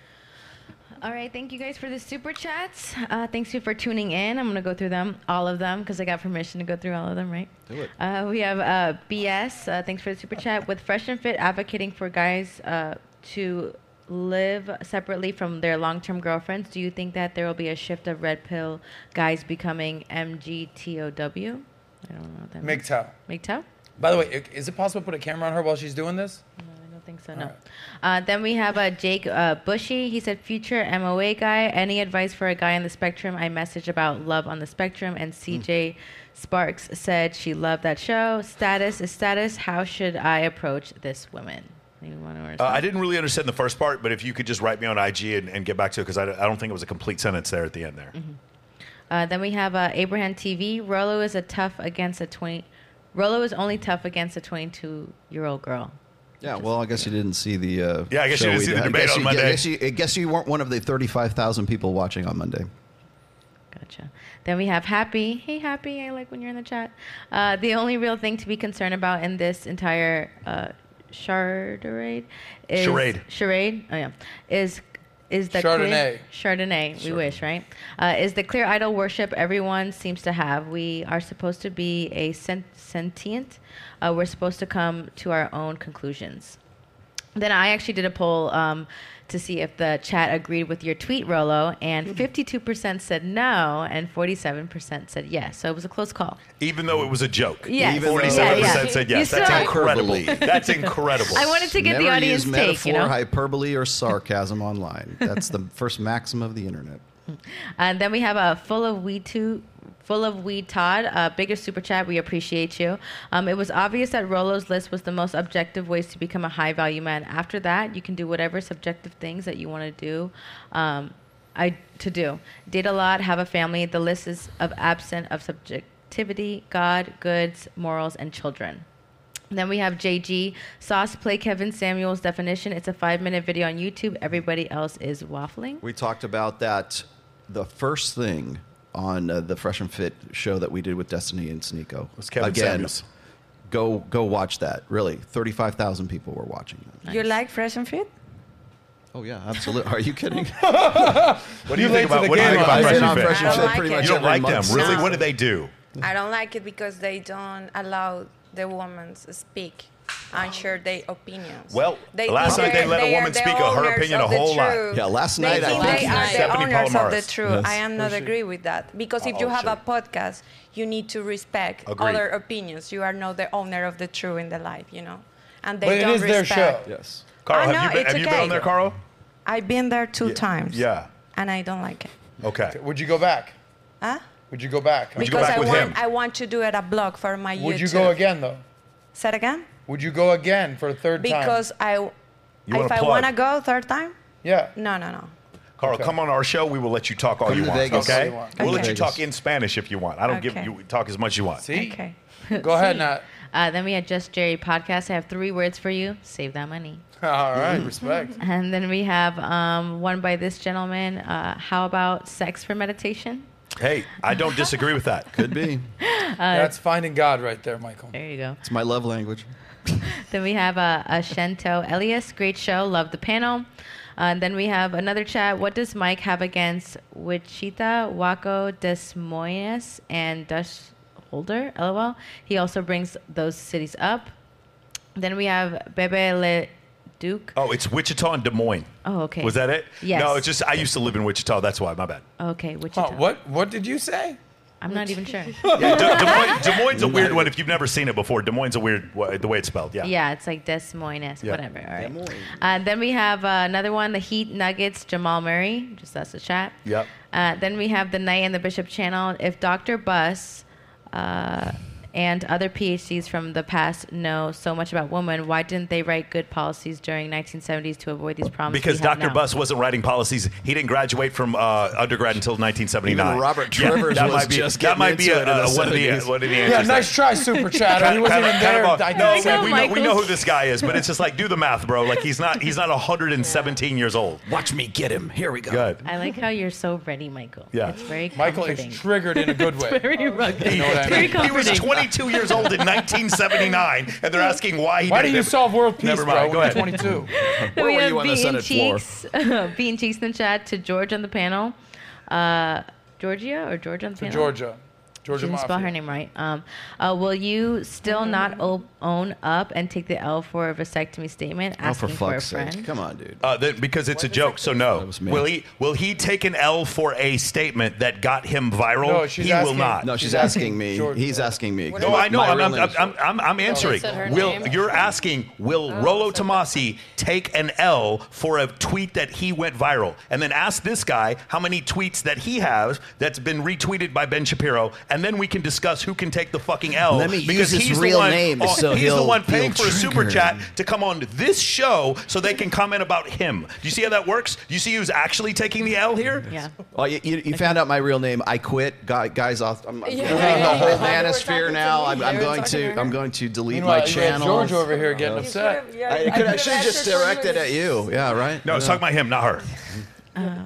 All right, thank you guys for the super chats. Uh, thanks you for tuning in. I'm going to go through them, all of them, because I got permission to go through all of them, right? Do it. Uh, we have uh, B S, uh, thanks for the super chat, with Fresh and Fit advocating for guys uh, to live separately from their long-term girlfriends. Do you think that there will be a shift of red pill guys becoming M G T O W? I don't know what that means. M G T O W. M G T O W? By the way, is it possible to put a camera on her while she's doing this? No. think so, no. Right. Uh, then we have uh, Jake uh, Bushy. He said, future M O A guy, any advice for a guy on the spectrum? I messaged about Love on the Spectrum, and C J mm. Sparks said she loved that show. Status is status. How should I approach this woman? You want to uh, I didn't really understand the first part, but if you could just write me on I G and, and get back to it, because I, I don't think it was a complete sentence there at the end there. Mm-hmm. Uh, then we have uh, Abraham T V. Rollo is a tough against a twenty. Rollo is only tough against a twenty-two-year-old girl. Yeah, well, I guess you didn't see the uh, yeah, I guess you didn't see the debate on Monday. I guess you, I guess you weren't one of the thirty-five thousand people watching on Monday. Gotcha. Then we have Happy. Hey, Happy, I like when you're in the chat. Uh, the only real thing to be concerned about in this entire uh, charade is charade. Charade. Oh yeah. Is is the Chardonnay. Clear, Chardonnay. We Chardonnay. wish, right? Uh, is the clear idol worship everyone seems to have? We are supposed to be a sent, sentient. Uh, we're supposed to come to our own conclusions. Then I actually did a poll um, to see if the chat agreed with your tweet, Rollo, and fifty-two percent said no, and forty-seven percent said yes. So it was a close call. Even though it was a joke. Yes. Even forty-seven percent yeah, yeah. said yes. That's incredible. That's incredible. I wanted to get Never the audience use metaphor, take, you know? Hyperbole, or sarcasm online. That's the first maxim of the internet. And then we have a full of we too. Full of Weed Todd, uh, bigger super chat. We appreciate you. Um, it was obvious that Rollo's list was the most objective ways to become a high value man. After that, you can do whatever subjective things that you want to do. Um, I to do date a lot, have a family. The list is of absent of subjectivity, God, goods, morals, and children. Then we have J G Sauce, play Kevin Samuels' definition. It's a five-minute video on YouTube. Everybody else is waffling. We talked about that. The first thing. On uh, the Fresh and Fit show that we did with Destiny and Sneako. It was Kevin Again, Samuels. Go, go watch that. Really, thirty-five thousand people were watching that. Nice. You like Fresh and Fit? Oh, yeah, absolutely. Are you kidding? What do you, you think about, what do you think about Fresh and Fit? Fresh and Fit like pretty much you don't like month. them, really? No. What do they do? I don't like it because they don't allow the women to speak and share their opinions. Well, they, last night they let a woman speak of her opinion a whole lot. Yeah, last night I think they are the owners of the truth. I am not agree with that because if you have a podcast, you need to respect other opinions. You are not the owner of the truth in the life, you know. And they don't respect. But it is their show. Yes. Carl, have you been on there, Carl? I've been there two times. Yeah. And I don't like it. Okay. Would you go back? Huh? Would you go back? Would you go back with him? I want to do it a blog for my YouTube. Would you go again though? Say it again? Would you go again for a third time? Because I, if I want to go third time? Yeah. No, no, no. Carl, okay. Come on our show. We will let you talk all you want, okay? We'll let you talk in Spanish if you want. I don't give you talk as much as you want. See? Okay. Go ahead, Nat. Uh, then we had Just Jerry podcast. I have three words for you. Save that money. All right, respect. And then we have um, one by this gentleman. Uh, how about sex for meditation? Hey, I don't disagree with that. Could be. Uh, That's finding God right there, Michael. There you go. It's my love language. Then we have uh, a Shento Elias. Great show. Love the panel. Uh, and then we have another chat. What does Mike have against Wichita, Waco, Des Moines, and Dutch Holder? LOL. He also brings those cities up. Then we have Bebe Le Duke. Oh, it's Wichita and Des Moines. Oh, okay. Was that it? Yes. No, it's just I used to live in Wichita. That's why. My bad. Okay, Wichita. Oh, what, what did you say? I'm not even sure. Yeah, De, Des Moines, Des Moines is a weird one if you've never seen it before. Des Moines is a weird the way it's spelled. Yeah. Yeah, it's like Des Moines, yeah. Whatever. All right. Des Moines. Uh, then we have uh, another one, the Heat Nuggets, Jamal Murray. Just that's the chat. Yep. Uh, then we have the Knight and the Bishop channel. If Doctor Buss uh, and other PhDs from the past know so much about women, why didn't they write good policies during nineteen seventies to avoid these problems? Because Doctor Buss wasn't writing policies. He didn't graduate from uh, undergrad until nineteen seventy-nine. Even Robert Trivers yeah, that was might be, just that might be a, uh, one, of the, uh, one of the answers. Yeah, nice try, Super Chatter. He wasn't even there. I know, no, we, know, we know who this guy is, but it's just like, do the math, bro. Like, he's not he's not one hundred seventeen yeah. years old. Watch me get him. Here we go. Good. I like how you're so ready, Michael. Yeah. It's very Michael comforting. is triggered in a good way. It's very rugged. You know what I mean? He was twenty-two years old in nineteen seventy-nine, and they're asking why he why did do it. you solve world peace? Never mind. Bro, go ahead. twenty-two. Where we were you on the Senate floor? B and Cheeks in the chat to George on the panel. Uh, Georgia or George on the to panel? Georgia. Georgia Mafia. Didn't spell her name right. Um, uh, will you still not own up and take the L for a vasectomy statement? Asking oh, for, for a friend. Sake. Come on, dude. Uh, the, because it's what a joke, so no. Will he? Will he take an L for a statement that got him viral? No, she's he asking, will not. No, she's asking me. Georgia. He's asking me. No, I know. I'm, I'm, I'm, I'm, I'm answering. Oh, will you're asking? Will oh, Rollo Tomassi take an L for a tweet that he went viral? And then ask this guy how many tweets that he has that's been retweeted by Ben Shapiro. And then we can discuss who can take the fucking L. Let me because use his real one, name. Oh, so he's the one paying for a super chat to come on this show so they can comment about him. Do you see how that works? Do you see who's actually taking the L here? Yeah. Well, you, you, you found out my real name. I quit. Got, guys, off. I'm, I'm yeah. leaving yeah. the whole manosphere now. I'm, I'm going to. to I'm going to delete you know, my channel. George over here getting uh, upset. You could, yeah, I, I could actually just direct it at you. Yeah. Right. No, yeah. It's talking about him, not her. Uh,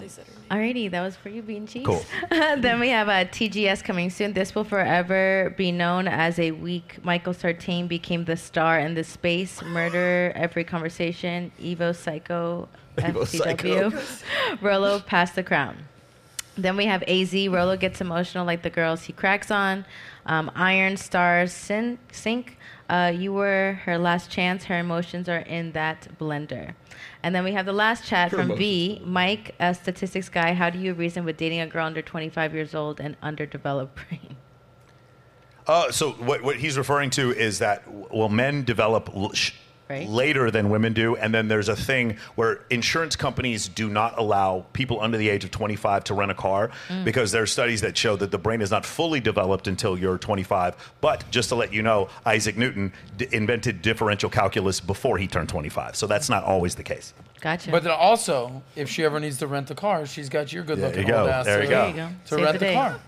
Alrighty, that was for you, Bean Cheese. Cool. Then we have a T G S coming soon. This will forever be known as a week. Michael Sartain became the star in this space. Murder, every conversation. Evo Psycho, Evo F C W. Psycho. Rollo passed the crown. Then we have A Z, Rollo Gets Emotional Like the Girls He Cracks On, um, Iron Stars Sin- Sink, uh, You Were Her Last Chance, Her Emotions Are in That Blender. And then we have the last chat Your from emotions. B, Mike, a statistics guy. How do you reason with dating a girl under twenty-five years old and underdeveloped brain? Uh, so what, what he's referring to is that, well, men develop... L- sh- Right. later than women do, and then there's a thing where insurance companies do not allow people under the age of twenty-five to rent a car mm. because there are studies that show that the brain is not fully developed until you're twenty-five. But just to let you know, Isaac Newton d- invented differential calculus before he turned twenty-five, so that's not always the case. Gotcha. But then also, if she ever needs to rent the car, she's got your good-looking old ass there you go. to, there you go. to rent the, the car.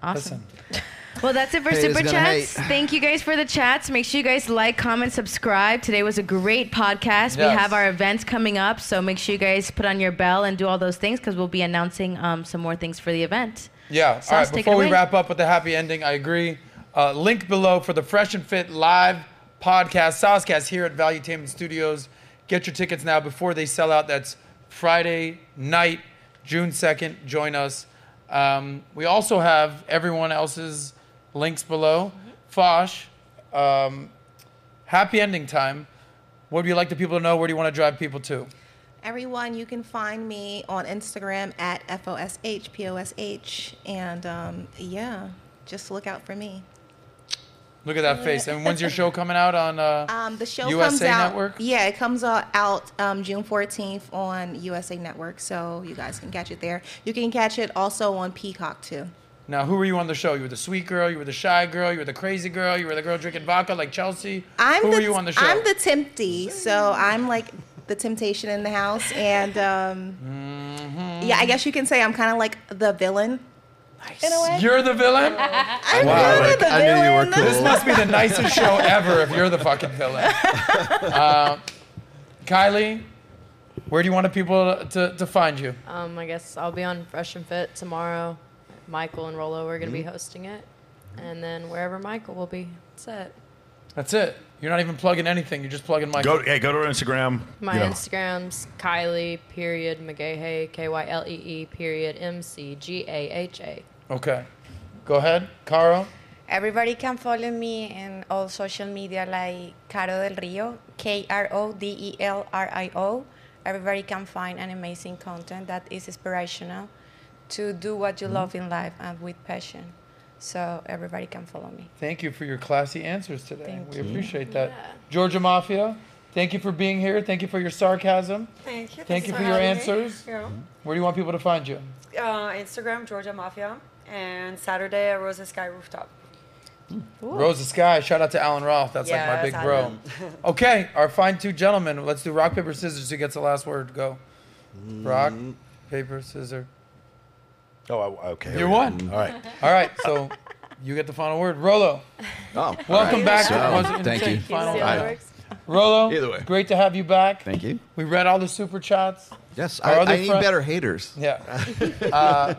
Awesome. Listen. Well, that's it for Hate Super Chats. Hate. Thank you guys for the chats. Make sure you guys like, comment, subscribe. Today was a great podcast. Yes. We have our events coming up, so make sure you guys put on your bell and do all those things because we'll be announcing um, some more things for the event. Yeah. So all right, before we wrap up with the happy ending, I agree. Uh, link below for the Fresh and Fit live podcast, Saucecast, here at Valuetainment Studios. Get your tickets now before they sell out. That's Friday night, June second. Join us. Um, we also have everyone else's links below. Fosh, um, happy ending time. What do you like the people to know? Where do you want to drive people to? Everyone, you can find me on Instagram at F O S H P O S H. And um, yeah, just look out for me. Look at that face. And when's your show coming out on uh, um, the show U S A comes out, Network? Yeah, it comes out um, June fourteenth on U S A Network, so you guys can catch it there. You can catch it also on Peacock, too. Now, who were you on the show? You were the sweet girl, you were the shy girl, you were the crazy girl, you were the girl drinking vodka like Chelsea. I'm who the, were you on the show? I'm the temptee, so I'm like... the temptation in the house, and um, mm-hmm. yeah, I guess you can say I'm kind of like the villain. Nice. In a way. You're the villain? I'm wow, like, the I villain. Knew you were cool. This must be the nicest show ever if you're the fucking villain. uh, Kylie, where do you want people to, to find you? Um, I guess I'll be on Fresh and Fit tomorrow. Michael and Rollo are going to mm-hmm. be hosting it, and then wherever Michael will be, that's it. That's it. You're not even plugging anything. You're just plugging Michael. Go, hey, go to her Instagram. My you know. Instagram's Kylie period McGahey, K Y L E E period M C G A H A. Okay. Go ahead, Caro. Everybody can follow me in all social media like Caro Del Rio, K R O D E L R I O. Everybody can find an amazing content that is inspirational to do what you mm-hmm. love in life and with passion. So everybody can follow me. Thank you for your classy answers today. Thank we you. appreciate that. Yeah. Georgia Mafia, thank you for being here. Thank you for your sarcasm. Thank you. Thank you for your answers. Yeah. Where do you want people to find you? Uh, Instagram, Georgia Mafia, and Saturday at Rosa Sky Rooftop. Ooh. Rosa Sky, shout out to Alan Roth. That's yeah, like my big Alan. bro. Okay, our fine two gentlemen. Let's do rock, paper, scissors. Who gets the last word? Go. Mm. Rock, paper, scissors. Oh, okay. You won. All right. All right. So you get the final word. Rollo. Oh, welcome right. back. So, to thank you. Final word. Rollo, either way. Great to have you back. Thank you. We read all the super chats. Yes. Our I, other I need friend, better haters. Yeah. uh,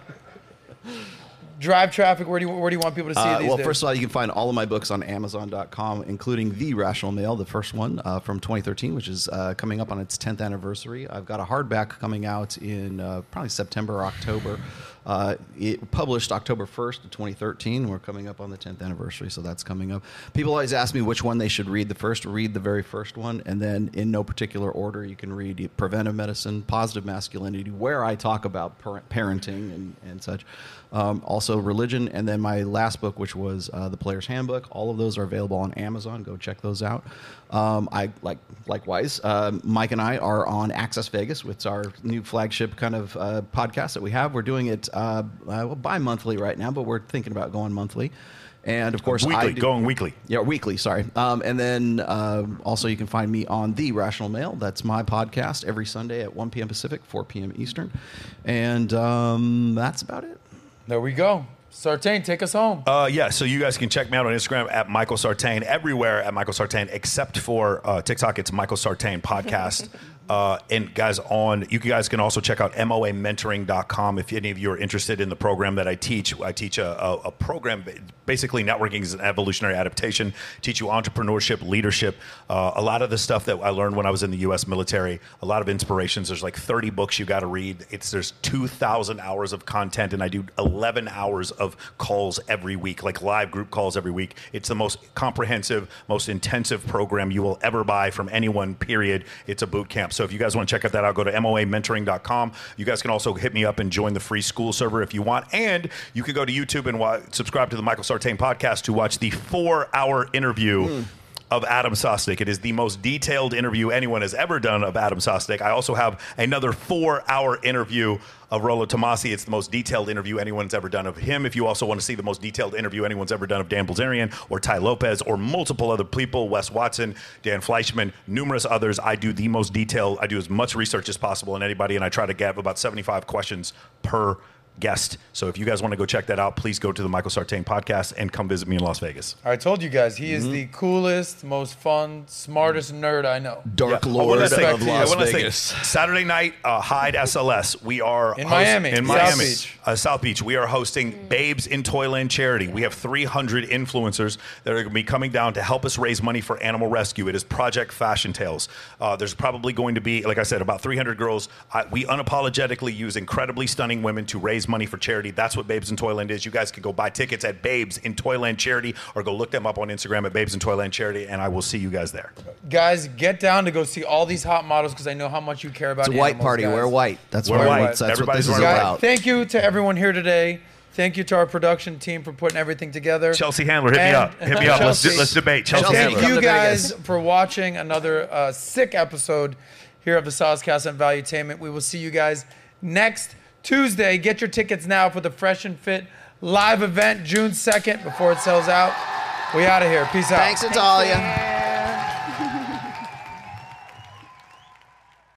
drive traffic. Where do you, where do you want people to see uh, these Well, days? First of all, you can find all of my books on Amazon dot com, including The Rational Male, the first one uh, from twenty thirteen, which is uh, coming up on its tenth anniversary. I've got a hardback coming out in uh, probably September or October. Uh, it published October first of twenty thirteen. We're coming up on the tenth anniversary, so that's coming up. People always ask me which one they should read the first. Read the very first one, and then in no particular order, you can read Preventive Medicine, Positive Masculinity, where I talk about par- parenting and, and such. Um, also religion, and then my last book, which was uh, The Player's Handbook. All of those are available on Amazon. Go check those out. Um, I like likewise. Uh, Mike and I are on Access Vegas, which is our new flagship kind of uh, podcast that we have. We're doing it uh, uh, bi-monthly right now, but we're thinking about going monthly. And of course, weekly, I do, going weekly. Yeah, weekly. Sorry. Um, and then uh, also, you can find me on The Rational Male. That's my podcast every Sunday at one p.m. Pacific, four p.m. Eastern, and um, that's about it. There we go. Sartain, take us home. Uh, yeah, so you guys can check me out on Instagram at Michael Sartain, everywhere at Michael Sartain, except for uh, TikTok. It's Michael Sartain Podcast. Uh, and guys, on you guys can also check out M O A mentoring dot com if any of you are interested in the program that I teach. I teach a, a, a program, basically networking is an evolutionary adaptation, teach you entrepreneurship, leadership, uh, a lot of the stuff that I learned when I was in the U S military, a lot of inspirations. There's like thirty books you got to read. It's There's two thousand hours of content, and I do eleven hours of calls every week, like live group calls every week. It's the most comprehensive, most intensive program you will ever buy from anyone, period. It's a boot camp. So if you guys want to check out that, I'll go to M O A mentoring dot com. You guys can also hit me up and join the free school server if you want. And you can go to YouTube and watch, subscribe to the Michael Sartain podcast to watch the four-hour interview mm. of Adam Sosnick. It is the most detailed interview anyone has ever done of Adam Sosnick. I also have another four-hour interview of Rollo Tomassi. It's the most detailed interview anyone's ever done of him. If you also want to see the most detailed interview anyone's ever done of Dan Bilzerian or Ty Lopez or multiple other people, Wes Watson, Dan Fleischman, numerous others, I do the most detailed, I do as much research as possible on anybody, and I try to get about seventy-five questions per guest. So if you guys want to go check that out, please go to the Michael Sartain podcast and come visit me in Las Vegas. I told you guys, he is mm-hmm. the coolest, most fun, smartest nerd I know. Dark yeah. Lord of say, Las Vegas. Say, Saturday night, uh, Hyde S L S. We are in host- Miami. In Miami. South Beach. Uh, South Beach. We are hosting Babes in Toyland charity. We have three hundred influencers that are going to be coming down to help us raise money for animal rescue. It is Project Fashion Tales. Uh, there's probably going to be, like I said, about three hundred girls. I, we unapologetically use incredibly stunning women to raise money for charity. That's what Babes in Toyland is. You guys can go buy tickets at Babes in Toyland Charity, or go look them up on Instagram at Babes in Toyland Charity, and I will see you guys there. Guys, get down to go see all these hot models, because I know how much you care about animals. It's a animals, white party. Guys. Wear white. That's Wear white. white. So that's Everybody's what this is about. Thank you to everyone here today. Thank you to our production team for putting everything together. Chelsea Handler, hit and, me up. Hit me up. Let's, let's debate. Chelsea Handler. Thank you guys for watching another uh, sick episode here of the Sozcast on Valuetainment. We will see you guys next Tuesday. Get your tickets now for the Fresh and Fit live event June second before it sells out. We out of here. Peace out. Thanks, Natalia.